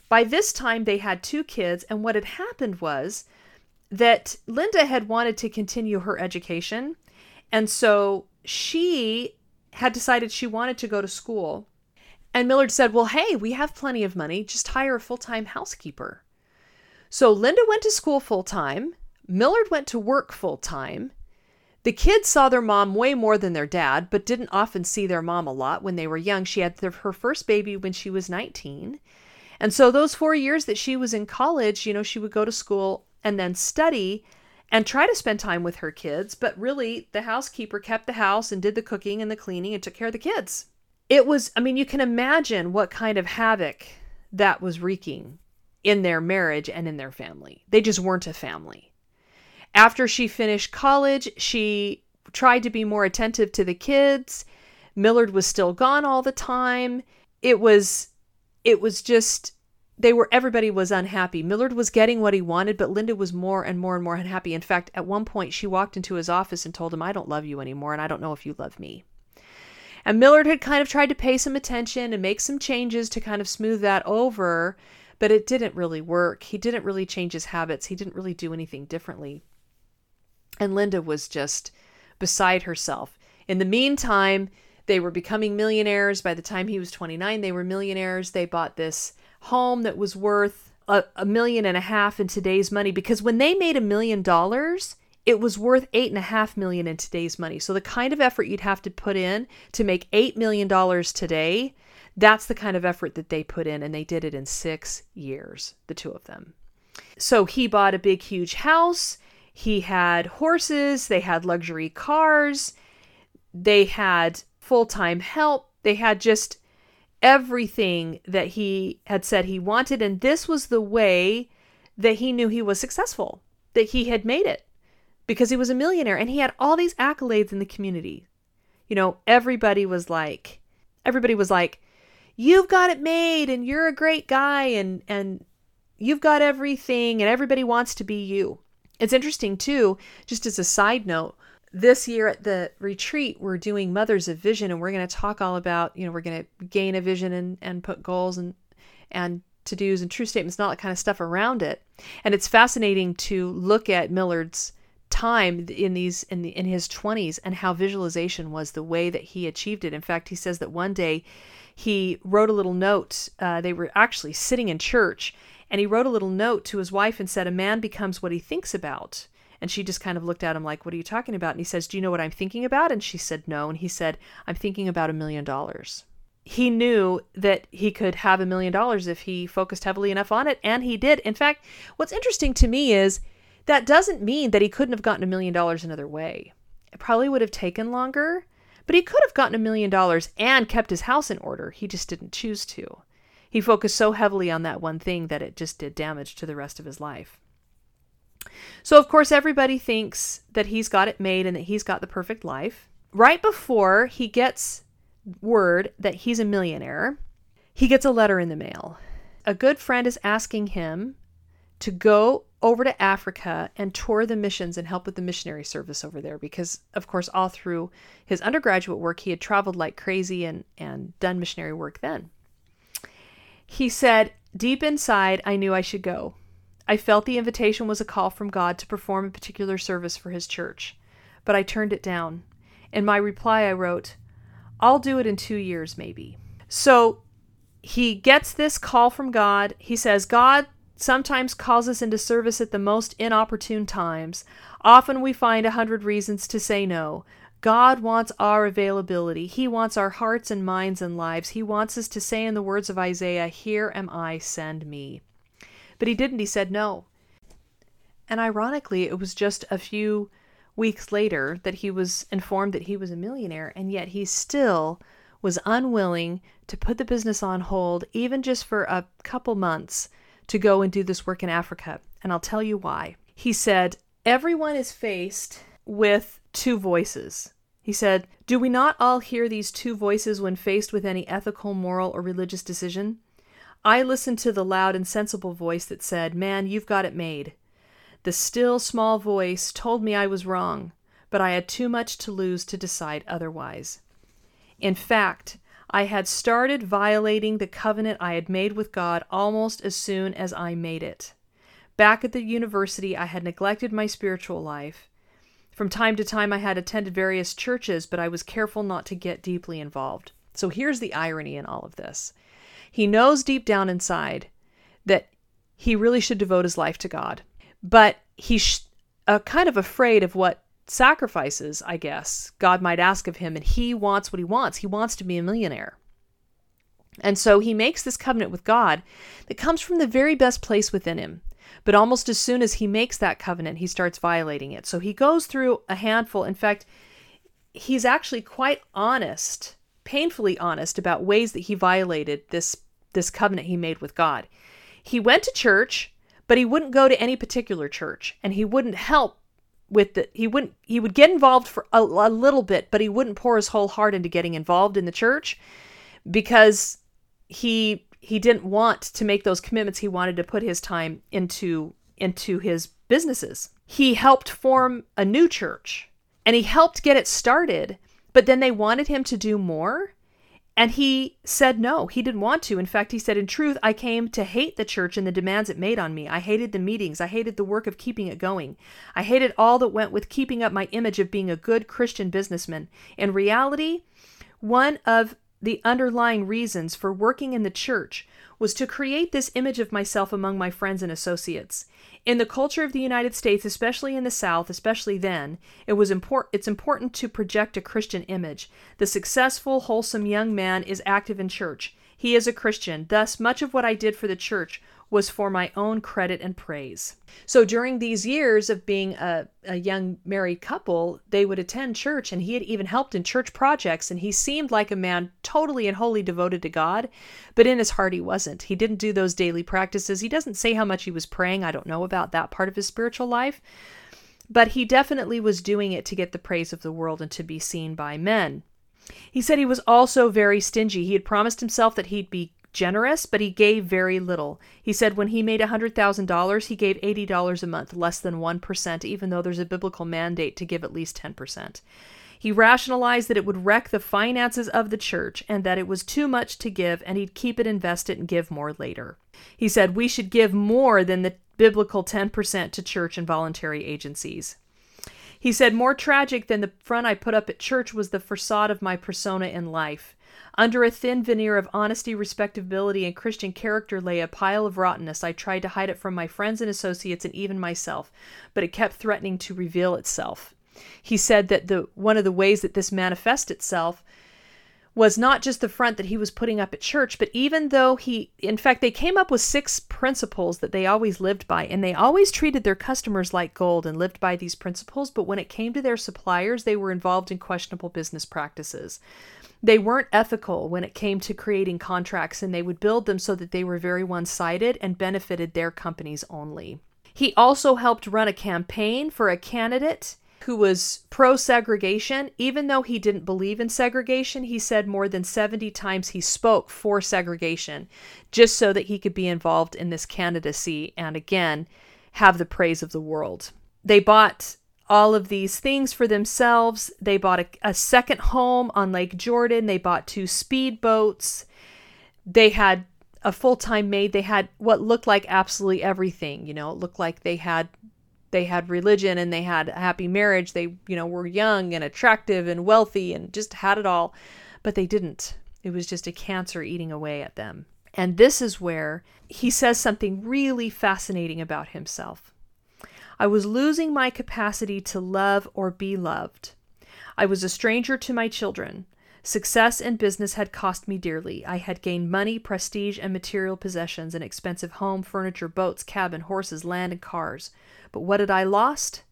By this time, they had two kids, and what had happened was that Linda had wanted to continue her education, and so she had decided she wanted to go to school. And Millard said, well, hey, we have plenty of money. Just hire a full-time housekeeper. So Linda went to school full-time. Millard went to work full-time. The kids saw their mom way more than their dad, but didn't often see their mom a lot when they were young. She had their, her first baby when she was nineteen. And so those four years that she was in college, you know, she would go to school and then study and try to spend time with her kids. But really, the housekeeper kept the house and did the cooking and the cleaning and took care of the kids. It was, I mean, you can imagine what kind of havoc that was wreaking in their marriage and in their family. They just weren't a family. After she finished college, she tried to be more attentive to the kids. Millard was still gone all the time. It was, it was just, they were, everybody was unhappy. Millard was getting what he wanted, but Linda was more and more and more unhappy. In fact, at one point she walked into his office and told him, I don't love you anymore, and I don't know if you love me. And Millard had kind of tried to pay some attention and make some changes to kind of smooth that over, but it didn't really work. He didn't really change his habits. He didn't really do anything differently. And Linda was just beside herself. In the meantime, they were becoming millionaires. By the time he was twenty-nine, they were millionaires. They bought this home that was worth a, a million and a half in today's money, because when they made a million dollars, it was worth eight and a half million in today's money. So the kind of effort you'd have to put in to make eight million dollars today, that's the kind of effort that they put in. And they did it in six years, the two of them. So he bought a big, huge house. He had horses. They had luxury cars. They had full-time help. They had just everything that he had said he wanted. And this was the way that he knew he was successful, that he had made it. because he was a millionaire and he had all these accolades in the community. You know, everybody was like, everybody was like, you've got it made and you're a great guy and, and you've got everything and everybody wants to be you. It's interesting too, just as a side note, this year at the retreat, we're doing Mothers of Vision, and we're going to talk all about, you know, we're going to gain a vision and, and put goals and, and to-dos and true statements and all that kind of stuff around it. And it's fascinating to look at Millard's time in these in the, in his twenties and how visualization was the way that he achieved it. In fact, he says that one day he wrote a little note. Uh, they were actually sitting in church, and he wrote a little note to his wife and said, "A man becomes what he thinks about." And she just kind of looked at him like, "What are you talking about?" And he says, "Do you know what I'm thinking about?" And she said, "No." And he said, "I'm thinking about a million dollars." He knew that he could have a million dollars if he focused heavily enough on it. And he did. In fact, what's interesting to me is that doesn't mean that he couldn't have gotten a million dollars another way. It probably would have taken longer, but he could have gotten a million dollars and kept his house in order. He just didn't choose to. He focused so heavily on that one thing that it just did damage to the rest of his life. So, of course, everybody thinks that he's got it made and that he's got the perfect life. Right before he gets word that he's a millionaire, he gets a letter in the mail. A good friend is asking him to go over to Africa and tour the missions and help with the missionary service over there. Because, of course, all through his undergraduate work, he had traveled like crazy and, and done missionary work then. He said, "Deep inside, I knew I should go. I felt the invitation was a call from God to perform a particular service for his church, but I turned it down. In my reply, I wrote, I'll do it in two years, maybe." So he gets this call from God. He says, "God sometimes calls us into service at the most inopportune times. Often we find a hundred reasons to say no. God wants our availability. He wants our hearts and minds and lives. He wants us to say in the words of Isaiah, 'Here am I, send me.'" But he didn't. He said no. And ironically, it was just a few weeks later that he was informed that he was a millionaire, and yet he still was unwilling to put the business on hold, even just for a couple months, to go and do this work in Africa. And I'll tell you why. He said, "Everyone is faced with two voices." He said, "Do we not all hear these two voices when faced with any ethical, moral, or religious decision? I listened to the loud and sensible voice that said, 'Man, you've got it made.' The still, small voice told me I was wrong, but I had too much to lose to decide otherwise. In fact, I had started violating the covenant I had made with God almost as soon as I made it. Back at the university, I had neglected my spiritual life. From time to time, I had attended various churches, but I was careful not to get deeply involved." So here's the irony in all of this. He knows deep down inside that he really should devote his life to God, but he's sh- uh, kind of afraid of what sacrifices, I guess, God might ask of him, and he wants what he wants. He wants to be a millionaire. And so he makes this covenant with God that comes from the very best place within him. But almost as soon as he makes that covenant, he starts violating it. So he goes through a handful. In fact, he's actually quite honest, painfully honest, about ways that he violated this this covenant he made with God. He went to church, but he wouldn't go to any particular church, and he wouldn't help with the he wouldn't he would get involved for a, a little bit, but he wouldn't pour his whole heart into getting involved in the church because he he didn't want to make those commitments. He wanted to put his time into into his businesses. He helped form a new church, and he helped get it started. But then they wanted him to do more, and he said no, he didn't want to. In fact, he said, "In truth, I came to hate the church and the demands it made on me. I hated the meetings. I hated the work of keeping it going. I hated all that went with keeping up my image of being a good Christian businessman. In reality, one of the underlying reasons for working in the church was to create this image of myself among my friends and associates. In the culture of the United States, especially in the South, especially then, it was important. It's important to project a Christian image. The successful, wholesome young man is active in church. He is a Christian. Thus, much of what I did for the church was for my own credit and praise." So during these years of being a, a young married couple, they would attend church, and he had even helped in church projects, and he seemed like a man totally and wholly devoted to God, but in his heart he wasn't. He didn't do those daily practices. He doesn't say how much he was praying. I don't know about that part of his spiritual life, but he definitely was doing it to get the praise of the world and to be seen by men. He said he was also very stingy. He had promised himself that he'd be generous, but he gave very little. He said when he made one hundred thousand dollars, he gave eighty dollars a month, less than one percent, even though there's a biblical mandate to give at least ten percent. He rationalized that it would wreck the finances of the church and that it was too much to give, and he'd keep it invested and give more later. He said we should give more than the biblical ten percent to church and voluntary agencies. He said, more tragic than the front I put up at church was the facade of my persona in life. Under a thin veneer of honesty, respectability, and Christian character lay a pile of rottenness. I tried to hide it from my friends and associates and even myself, but it kept threatening to reveal itself. He said that the one of the ways that this manifests itself was not just the front that he was putting up at church, but even though he, in fact, they came up with six principles that they always lived by, and they always treated their customers like gold and lived by these principles, but when it came to their suppliers, they were involved in questionable business practices. They weren't ethical when it came to creating contracts, and they would build them so that they were very one-sided and benefited their companies only. He also helped run a campaign for a candidate who was pro-segregation. Even though he didn't believe in segregation, he said more than seventy times he spoke for segregation, just so that he could be involved in this candidacy and, again, have the praise of the world. They bought all of these things for themselves. They bought a, a second home on Lake Jordan. They bought two speedboats. They had a full-time maid. They had what looked like absolutely everything. You know, it looked like they had They had religion and they had a happy marriage. They, you know, were young and attractive and wealthy and just had it all, but they didn't. It was just a cancer eating away at them. And this is where he says something really fascinating about himself. I was losing my capacity to love or be loved. I was a stranger to my children. Success in business had cost me dearly. I had gained money, prestige, and material possessions, an expensive home, furniture, boats, cabin, horses, land, and cars. But what had I lost?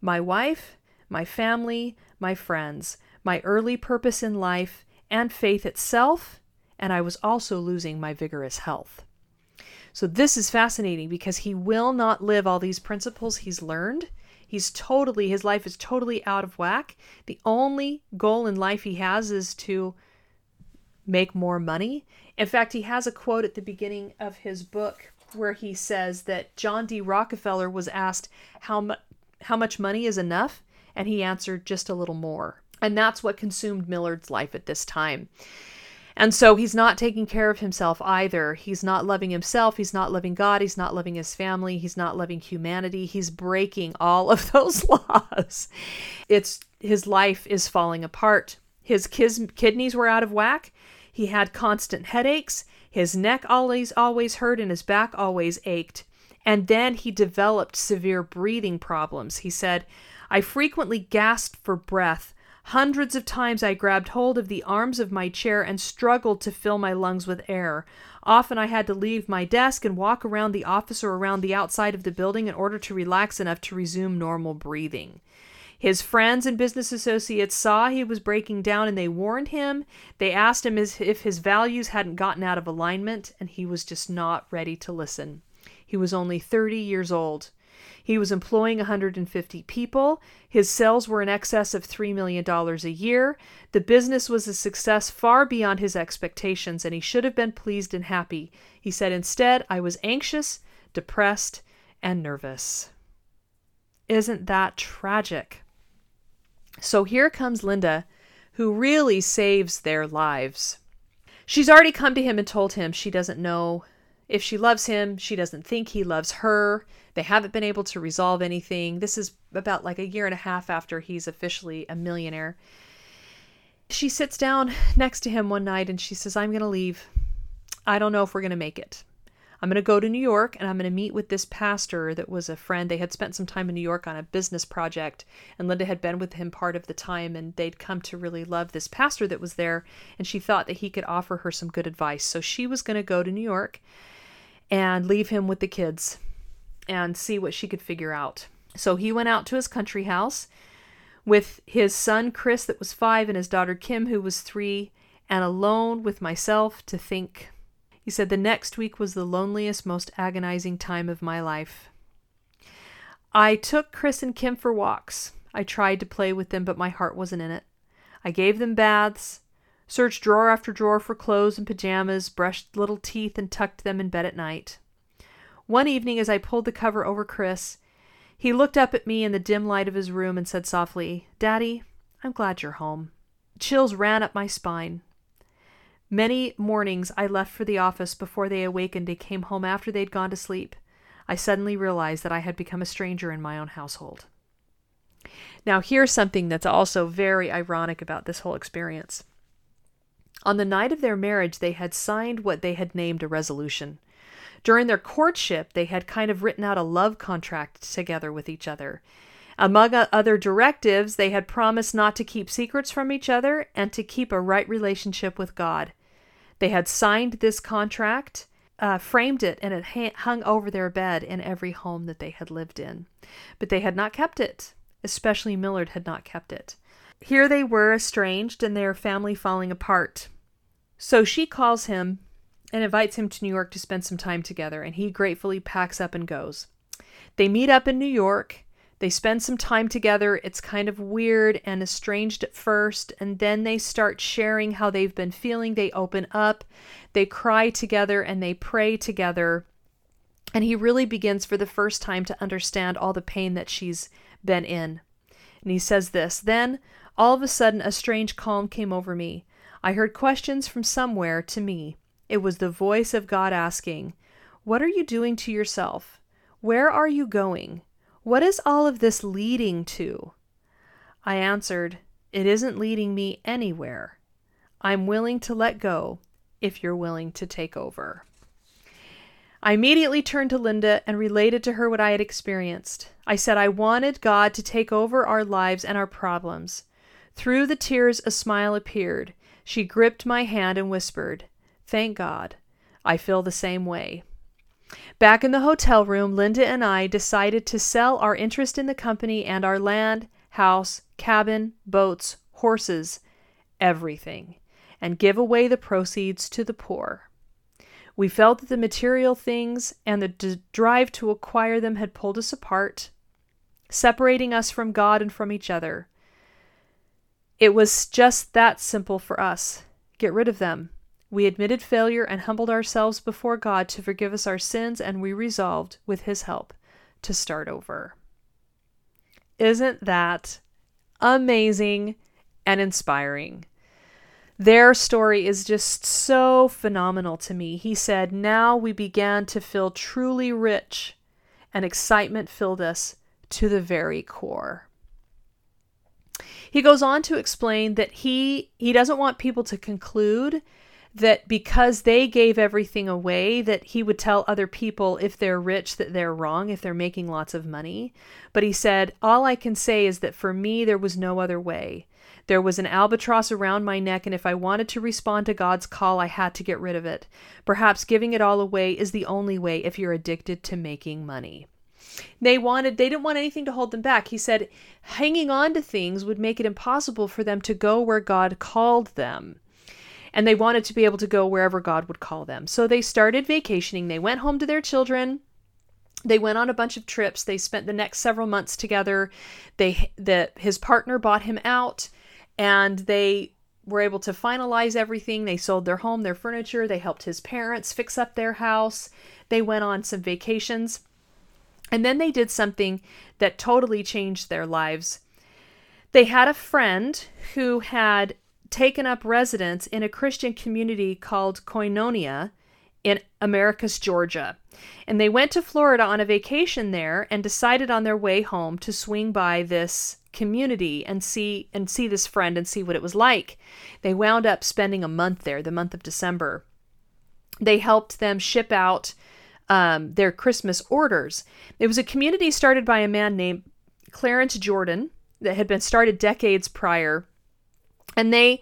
My wife, my family, my friends, my early purpose in life, and faith itself, and I was also losing my vigorous health. So this is fascinating because he will not live all these principles he's learned. He's totally, his life is totally out of whack. The only goal in life he has is to make more money. In fact, he has a quote at the beginning of his book where he says that John D. Rockefeller was asked how, mu- how much money is enough, and he answered just a little more. And that's what consumed Millard's life at this time. And so he's not taking care of himself either. He's not loving himself. He's not loving God. He's not loving his family. He's not loving humanity. He's breaking all of those laws. It's his life is falling apart. His kis- kidneys were out of whack. He had constant headaches. His neck always, always hurt and his back always ached. And then he developed severe breathing problems. He said, I frequently gasped for breath. Hundreds of times I grabbed hold of the arms of my chair and struggled to fill my lungs with air. Often I had to leave my desk and walk around the office or around the outside of the building in order to relax enough to resume normal breathing. His friends and business associates saw he was breaking down and they warned him. They asked him if his values hadn't gotten out of alignment, and he was just not ready to listen. He was only thirty years old. He was employing one hundred fifty people. His sales were in excess of three million dollars a year. The business was a success far beyond his expectations, and he should have been pleased and happy. He said, instead, I was anxious, depressed, and nervous. Isn't that tragic? So here comes Linda, who really saves their lives. She's already come to him and told him she doesn't know if she loves him, she doesn't think he loves her. They haven't been able to resolve anything. This is about like a year and a half after he's officially a millionaire. She sits down next to him one night and she says, I'm going to leave. I don't know if we're going to make it. I'm going to go to New York and I'm going to meet with this pastor that was a friend. They had spent some time in New York on a business project, and Linda had been with him part of the time, and they'd come to really love this pastor that was there, and she thought that he could offer her some good advice. So she was going to go to New York and leave him with the kids and see what she could figure out. So he went out to his country house with his son, Chris, that was five, and his daughter, Kim, who was three, and alone with myself to think. He said, the next week was the loneliest, most agonizing time of my life. I took Chris and Kim for walks. I tried to play with them, but my heart wasn't in it. I gave them baths, searched drawer after drawer for clothes and pajamas, brushed little teeth, and tucked them in bed at night. One evening, as I pulled the cover over Chris, he looked up at me in the dim light of his room and said softly, "Daddy, I'm glad you're home." Chills ran up my spine. Many mornings I left for the office before they awakened and came home after they'd gone to sleep. I suddenly realized that I had become a stranger in my own household. Now, here's something that's also very ironic about this whole experience. On the night of their marriage, they had signed what they had named a resolution. During their courtship, they had kind of written out a love contract together with each other. Among other directives, they had promised not to keep secrets from each other and to keep a right relationship with God. They had signed this contract, uh, framed it, and it hung over their bed in every home that they had lived in. But they had not kept it. Especially Millard had not kept it. Here they were estranged and their family falling apart. So she calls him and invites him to New York to spend some time together, and he gratefully packs up and goes. They meet up in New York. They spend some time together. It's kind of weird and estranged at first, and then they start sharing how they've been feeling. They open up, they cry together, and they pray together. And he really begins for the first time to understand all the pain that she's been in. And he says this, "Then, all of a sudden, a strange calm came over me. I heard questions from somewhere to me. It was the voice of God asking, 'What are you doing to yourself? Where are you going? What is all of this leading to?' I answered, 'It isn't leading me anywhere. I'm willing to let go if you're willing to take over.'" I immediately turned to Linda and related to her what I had experienced. I said I wanted God to take over our lives and our problems. Through the tears, a smile appeared. She gripped my hand and whispered, "Thank God. I feel the same way." Back in the hotel room, Linda and I decided to sell our interest in the company and our land, house, cabin, boats, horses, everything, and give away the proceeds to the poor. We felt that the material things and the d- drive to acquire them had pulled us apart, separating us from God and from each other. It was just that simple for us. Get rid of them. We admitted failure and humbled ourselves before God to forgive us our sins, and we resolved, with His help, to start over. Isn't that amazing and inspiring? Their story is just so phenomenal to me. He said, "Now we began to feel truly rich, and excitement filled us to the very core." He goes on to explain that he, he doesn't want people to conclude that because they gave everything away, that he would tell other people if they're rich that they're wrong, if they're making lots of money. But he said, "All I can say is that for me, there was no other way. There was an albatross around my neck, and if I wanted to respond to God's call, I had to get rid of it. Perhaps giving it all away is the only way if you're addicted to making money." They wanted, they didn't want anything to hold them back. He said hanging on to things would make it impossible for them to go where God called them. And they wanted to be able to go wherever God would call them. So they started vacationing. They went home to their children. They went on a bunch of trips. They spent the next several months together. They, the, his partner bought him out. And they were able to finalize everything. They sold their home, their furniture. They helped his parents fix up their house. They went on some vacations. And then they did something that totally changed their lives. They had a friend who had taken up residence in a Christian community called Koinonia in Americus, Georgia. And they went to Florida on a vacation there and decided on their way home to swing by this community and see and see this friend and see what it was like. They wound up spending a month there, the month of December. They helped them ship out um, their Christmas orders. It was a community started by a man named Clarence Jordan that had been started decades prior. And they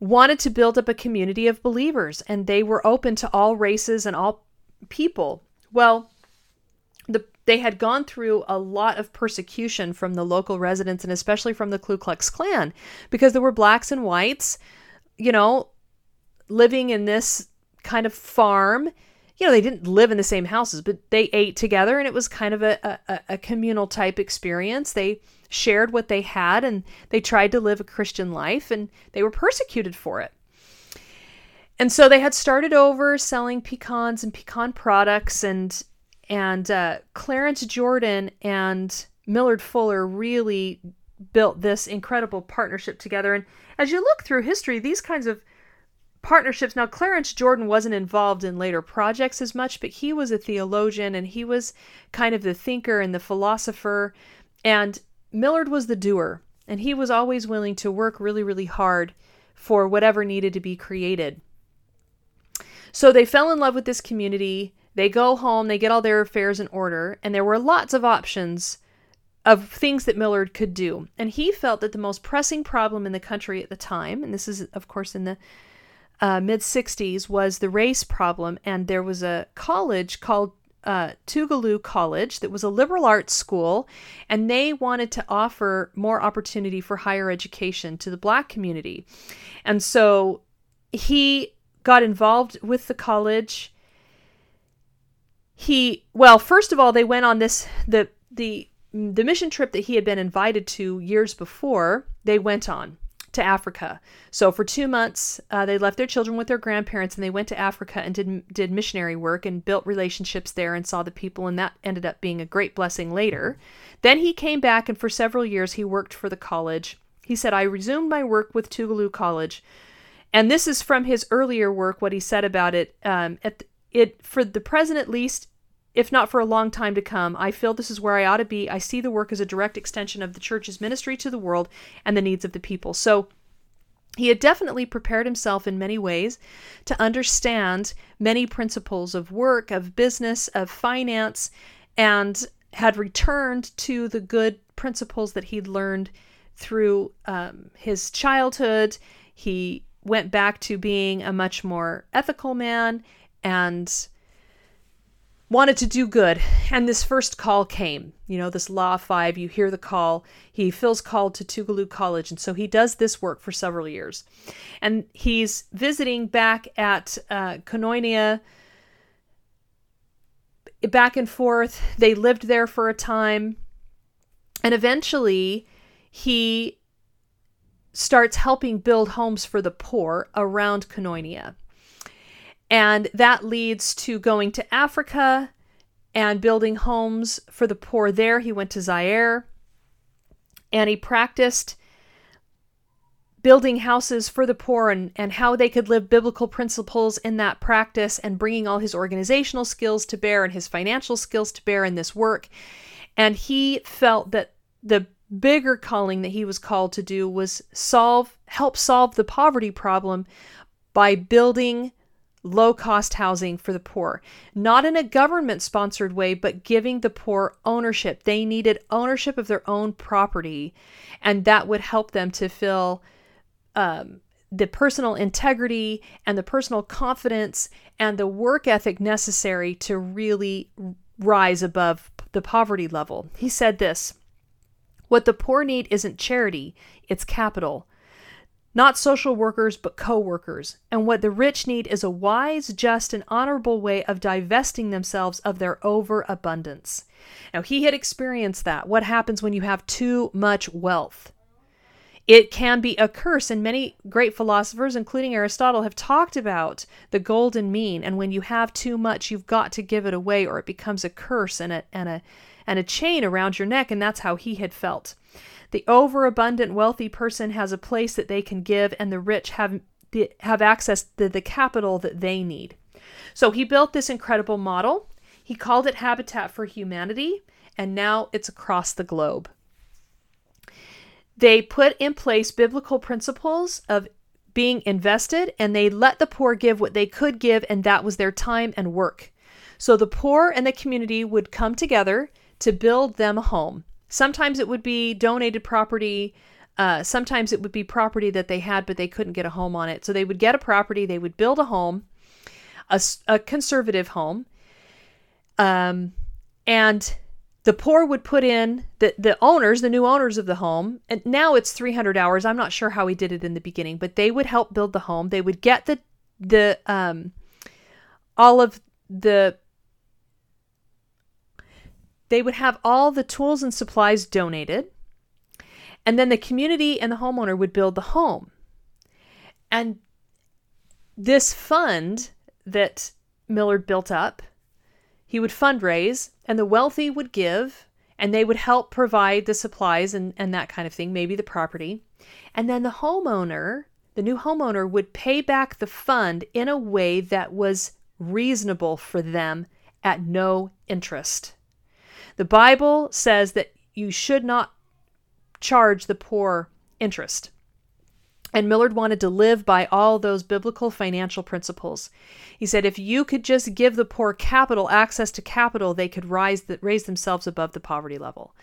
wanted to build up a community of believers, and they were open to all races and all people. Well, the They had gone through a lot of persecution from the local residents and especially from the Ku Klux Klan, because there were blacks and whites, you know, living in this kind of farm you know, they didn't live in the same houses, but they ate together, and it was kind of a, a, a communal type experience. They shared what they had, and they tried to live a Christian life, and they were persecuted for it. And so they had started over selling pecans and pecan products, and and uh, Clarence Jordan and Millard Fuller really built this incredible partnership together. And as you look through history, these kinds of partnerships. Now, Clarence Jordan wasn't involved in later projects as much, but he was a theologian, and he was kind of the thinker and the philosopher. And Millard was the doer, and he was always willing to work really, really hard for whatever needed to be created. So they fell in love with this community. They go home, they get all their affairs in order, and there were lots of options of things that Millard could do. And he felt that the most pressing problem in the country at the time, and this is, of course, in the uh, mid-sixties, was the race problem. And there was a college called uh, Tougaloo College that was a liberal arts school, and they wanted to offer more opportunity for higher education to the Black community. And so he got involved with the college. He, well, first of all, they went on this, the, the, the mission trip that he had been invited to years before, they went on to Africa. So for two months, uh, they left their children with their grandparents, and they went to Africa and did, did missionary work and built relationships there and saw the people. And that ended up being a great blessing later. Then he came back, and for several years, he worked for the college. He said, "I resumed my work with Tougaloo College." And this is from his earlier work, what he said about it, um, at the, It, for the present at least, if not for a long time to come, I feel this is where I ought to be. I see the work as a direct extension of the church's ministry to the world and the needs of the people. So he had definitely prepared himself in many ways to understand many principles of work, of business, of finance, and had returned to the good principles that he'd learned through um, his childhood. He went back to being a much more ethical man and wanted to do good. And this first call came, you know, this law of five, you hear the call, he feels called to Tougaloo College. And so he does this work for several years, and he's visiting back at uh, Koinonia, back and forth. They lived there for a time, and eventually he starts helping build homes for the poor around Koinonia. And that leads to going to Africa and building homes for the poor there. He went to Zaire, and he practiced building houses for the poor and, and how they could live biblical principles in that practice, and bringing all his organizational skills to bear and his financial skills to bear in this work. And he felt that the bigger calling that he was called to do was solve, help solve the poverty problem by building low-cost housing for the poor, not in a government-sponsored way, but giving the poor ownership. They needed ownership of their own property, and that would help them to feel um, the personal integrity and the personal confidence and the work ethic necessary to really rise above the poverty level. He said this, "What the poor need isn't charity, it's capital. Not social workers, but co-workers. And what the rich need is a wise, just, and honorable way of divesting themselves of their overabundance." Now, he had experienced that. What happens when you have too much wealth? It can be a curse, and many great philosophers, including Aristotle, have talked about the golden mean. And when you have too much, you've got to give it away, or it becomes a curse and a and a and a chain around your neck. And that's how he had felt. The overabundant wealthy person has a place that they can give, and the rich have the, have access to the capital that they need. So he built this incredible model. He called it Habitat for Humanity, and now it's across the globe. They put in place biblical principles of being invested, and they let the poor give what they could give, and that was their time and work. So the poor and the community would come together to build them a home. Sometimes it would be donated property. Uh, sometimes it would be property that they had, but they couldn't get a home on it. So they would get a property. They would build a home, a, a conservative home. Um, and the poor would put in the, the owners, the new owners of the home. And now it's three hundred hours. I'm not sure how he did it in the beginning, but they would help build the home. They would get the, the, um, all of the they would have all the tools and supplies donated, and then the community and the homeowner would build the home. And this fund that Millard built up, he would fundraise, and the wealthy would give, and they would help provide the supplies and, and that kind of thing, maybe the property. And then the homeowner, the new homeowner, would pay back the fund in a way that was reasonable for them at no interest. The Bible says that you should not charge the poor interest. And Millard wanted to live by all those biblical financial principles. He said, if you could just give the poor capital, access to capital, they could rise, the, raise themselves above the poverty level.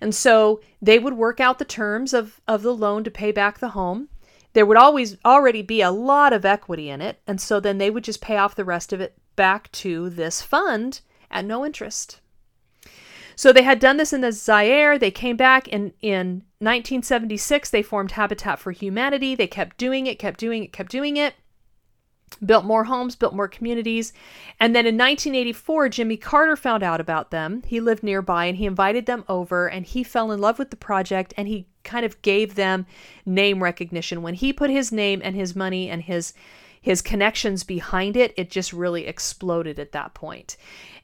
And so they would work out the terms of, of the loan to pay back the home. There would always already be a lot of equity in it. And so then they would just pay off the rest of it back to this fund at no interest. So they had done this in the Zaire. They came back and in nineteen seventy-six, they formed Habitat for Humanity. They kept doing it, kept doing it, kept doing it, built more homes, built more communities. And then in nineteen eighty-four, Jimmy Carter found out about them. He lived nearby and he invited them over and he fell in love with the project and he kind of gave them name recognition. When he put his name and his money and his his connections behind it, it just really exploded at that point.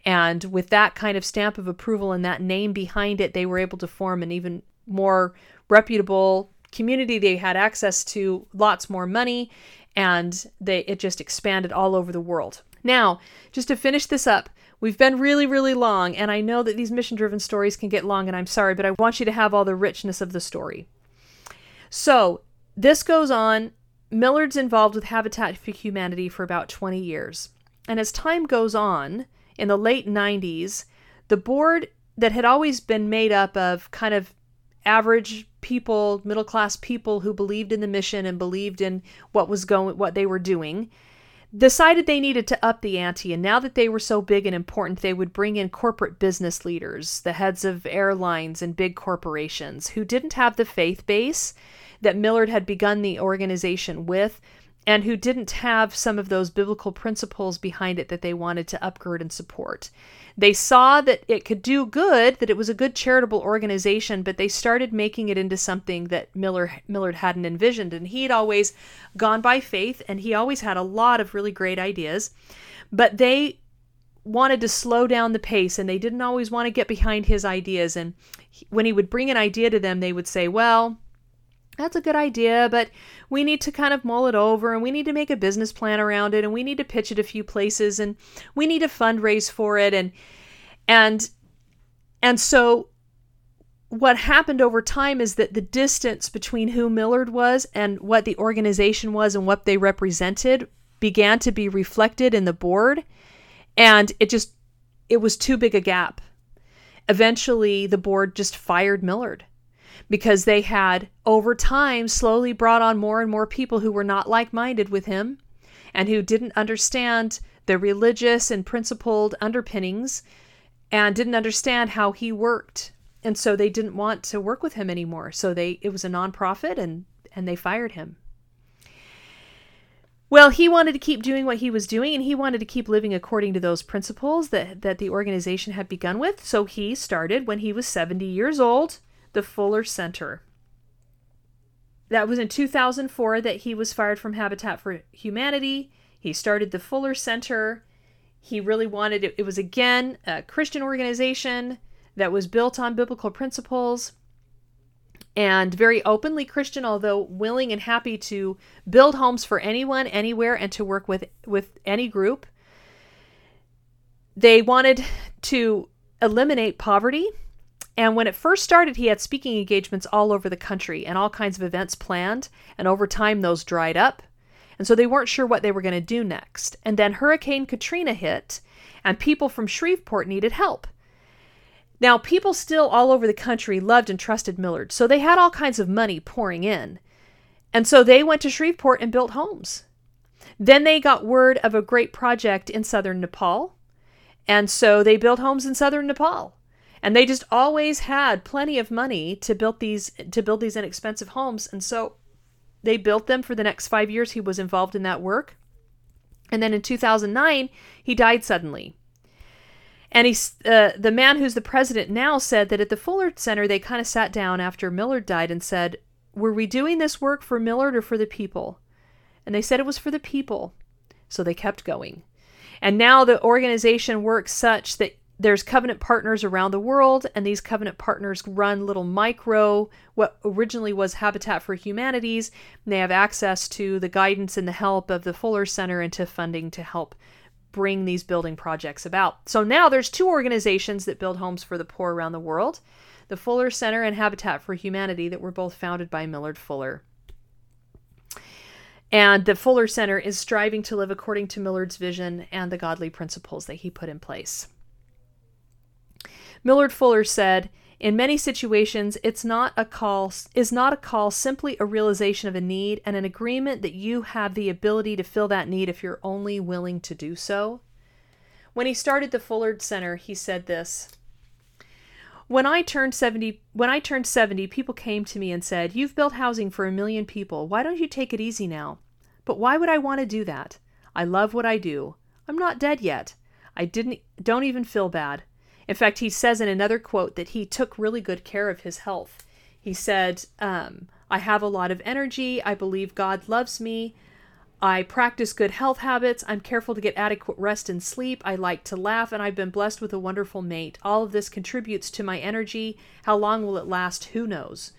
And with that kind of stamp of approval and that name behind it, they were able to form an even more reputable community. They had access to lots more money, and they it just expanded all over the world. Now, just to finish this up, we've been really, really long, and I know that these mission-driven stories can get long, and I'm sorry, but I want you to have all the richness of the story. So this goes on. Millard's involved with Habitat for Humanity for about twenty years. And as time goes on, in the late nineties, the board that had always been made up of kind of average people, middle-class people who believed in the mission and believed in what was going, what they were doing, decided they needed to up the ante. And now that they were so big and important, they would bring in corporate business leaders, the heads of airlines and big corporations who didn't have the faith base that Millard had begun the organization with, and who didn't have some of those biblical principles behind it that they wanted to upgrade and support. They saw that it could do good, that it was a good charitable organization, but they started making it into something that Miller, Millard hadn't envisioned. And he'd always gone by faith, and he always had a lot of really great ideas, but they wanted to slow down the pace, and they didn't always want to get behind his ideas. And he, when he would bring an idea to them, they would say, well, that's a good idea, but we need to kind of mull it over, and we need to make a business plan around it, and we need to pitch it a few places, and we need to fundraise for it. And and and so what happened over time is that the distance between who Millard was and what the organization was and what they represented began to be reflected in the board, and it just, it was too big a gap. Eventually, the board just fired Millard, because they had, over time, slowly brought on more and more people who were not like-minded with him and who didn't understand the religious and principled underpinnings and didn't understand how he worked. And so they didn't want to work with him anymore. So they it was a nonprofit, and, and they fired him. Well, he wanted to keep doing what he was doing, and he wanted to keep living according to those principles that, that the organization had begun with. So he started, when he was seventy years old, the Fuller Center. That was in two thousand four that he was fired from Habitat for Humanity. He started the Fuller Center. He really wanted it. It was, again, a Christian organization that was built on biblical principles and very openly Christian, although willing and happy to build homes for anyone, anywhere, and to work with, with any group. They wanted to eliminate poverty. And when it first started, he had speaking engagements all over the country and all kinds of events planned. And over time, those dried up. And so they weren't sure what they were going to do next. And then Hurricane Katrina hit, and people from Shreveport needed help. Now, people still all over the country loved and trusted Millard, so they had all kinds of money pouring in. And so they went to Shreveport and built homes. Then they got word of a great project in southern Nepal. And so they built homes in southern Nepal. And they just always had plenty of money to build these to build these inexpensive homes. And so they built them for the next five years. He was involved in that work. And then in two thousand nine, he died suddenly. And he, uh, the man who's the president now said that at the Fuller Center, they kind of sat down after Millard died and said, were we doing this work for Millard or for the people? And they said it was for the people. So they kept going. And now the organization works such that there's covenant partners around the world, and these covenant partners run little micro, what originally was Habitat for Humanities, and they have access to the guidance and the help of the Fuller Center and to funding to help bring these building projects about. So now there's two organizations that build homes for the poor around the world, the Fuller Center and Habitat for Humanity, that were both founded by Millard Fuller. And the Fuller Center is striving to live according to Millard's vision and the godly principles that he put in place. Millard Fuller said, in many situations, it's not a call, is not a call simply a realization of a need and an agreement that you have the ability to fill that need if you're only willing to do so. When he started the Fuller Center, he said this, When I turned seventy, when I turned seventy, people came to me and said, you've built housing for a million people. Why don't you take it easy now? But why would I want to do that? I love what I do. I'm not dead yet. I didn't, don't even feel bad. In fact, he says in another quote that he took really good care of his health. He said, um, I have a lot of energy. I believe God loves me. I practice good health habits. I'm careful to get adequate rest and sleep. I like to laugh, and I've been blessed with a wonderful mate. All of this contributes to my energy. How long will it last? Who knows?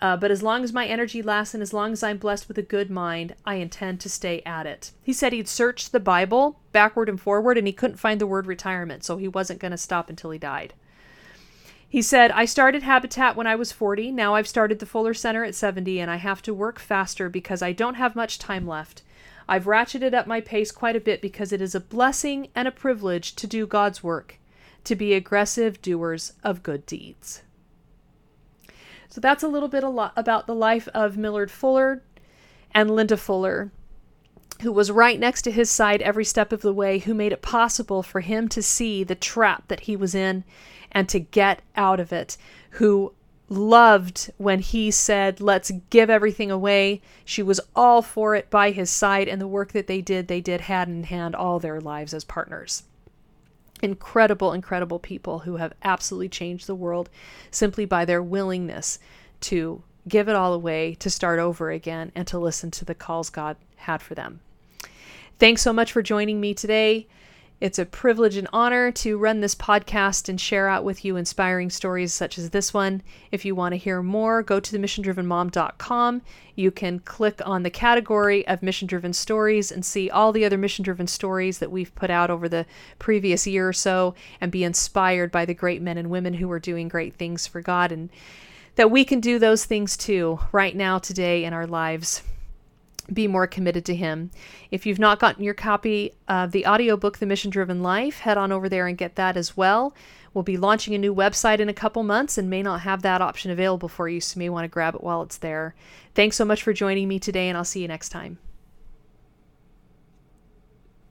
Uh, but as long as my energy lasts and as long as I'm blessed with a good mind, I intend to stay at it. He said he'd searched the Bible backward and forward, and he couldn't find the word retirement, so he wasn't going to stop until he died. He said, I started Habitat when I was forty. Now I've started the Fuller Center at seventy, and I have to work faster because I don't have much time left. I've ratcheted up my pace quite a bit because it is a blessing and a privilege to do God's work, to be aggressive doers of good deeds. So that's a little bit about the life of Millard Fuller and Linda Fuller, who was right next to his side every step of the way, who made it possible for him to see the trap that he was in and to get out of it, who loved when he said, let's give everything away. She was all for it by his side, and the work that they did, they did hand in hand all their lives as partners. Incredible, incredible people who have absolutely changed the world simply by their willingness to give it all away, to start over again, and to listen to the calls God had for them. Thanks so much for joining me today. It's a privilege and honor to run this podcast and share out with you inspiring stories such as this one. If you want to hear more, go to the mission driven mom dot com. You can click on the category of Mission Driven Stories and see all the other Mission Driven Stories that we've put out over the previous year or so, and be inspired by the great men and women who are doing great things for God, and that we can do those things too right now, today, in our lives. Be more committed to Him. If you've not gotten your copy of the audiobook, The Mission Driven Life, head on over there and get that as well. We'll be launching a new website in a couple months and may not have that option available for you, so you may want to grab it while it's there. Thanks so much for joining me today, and I'll see you next time.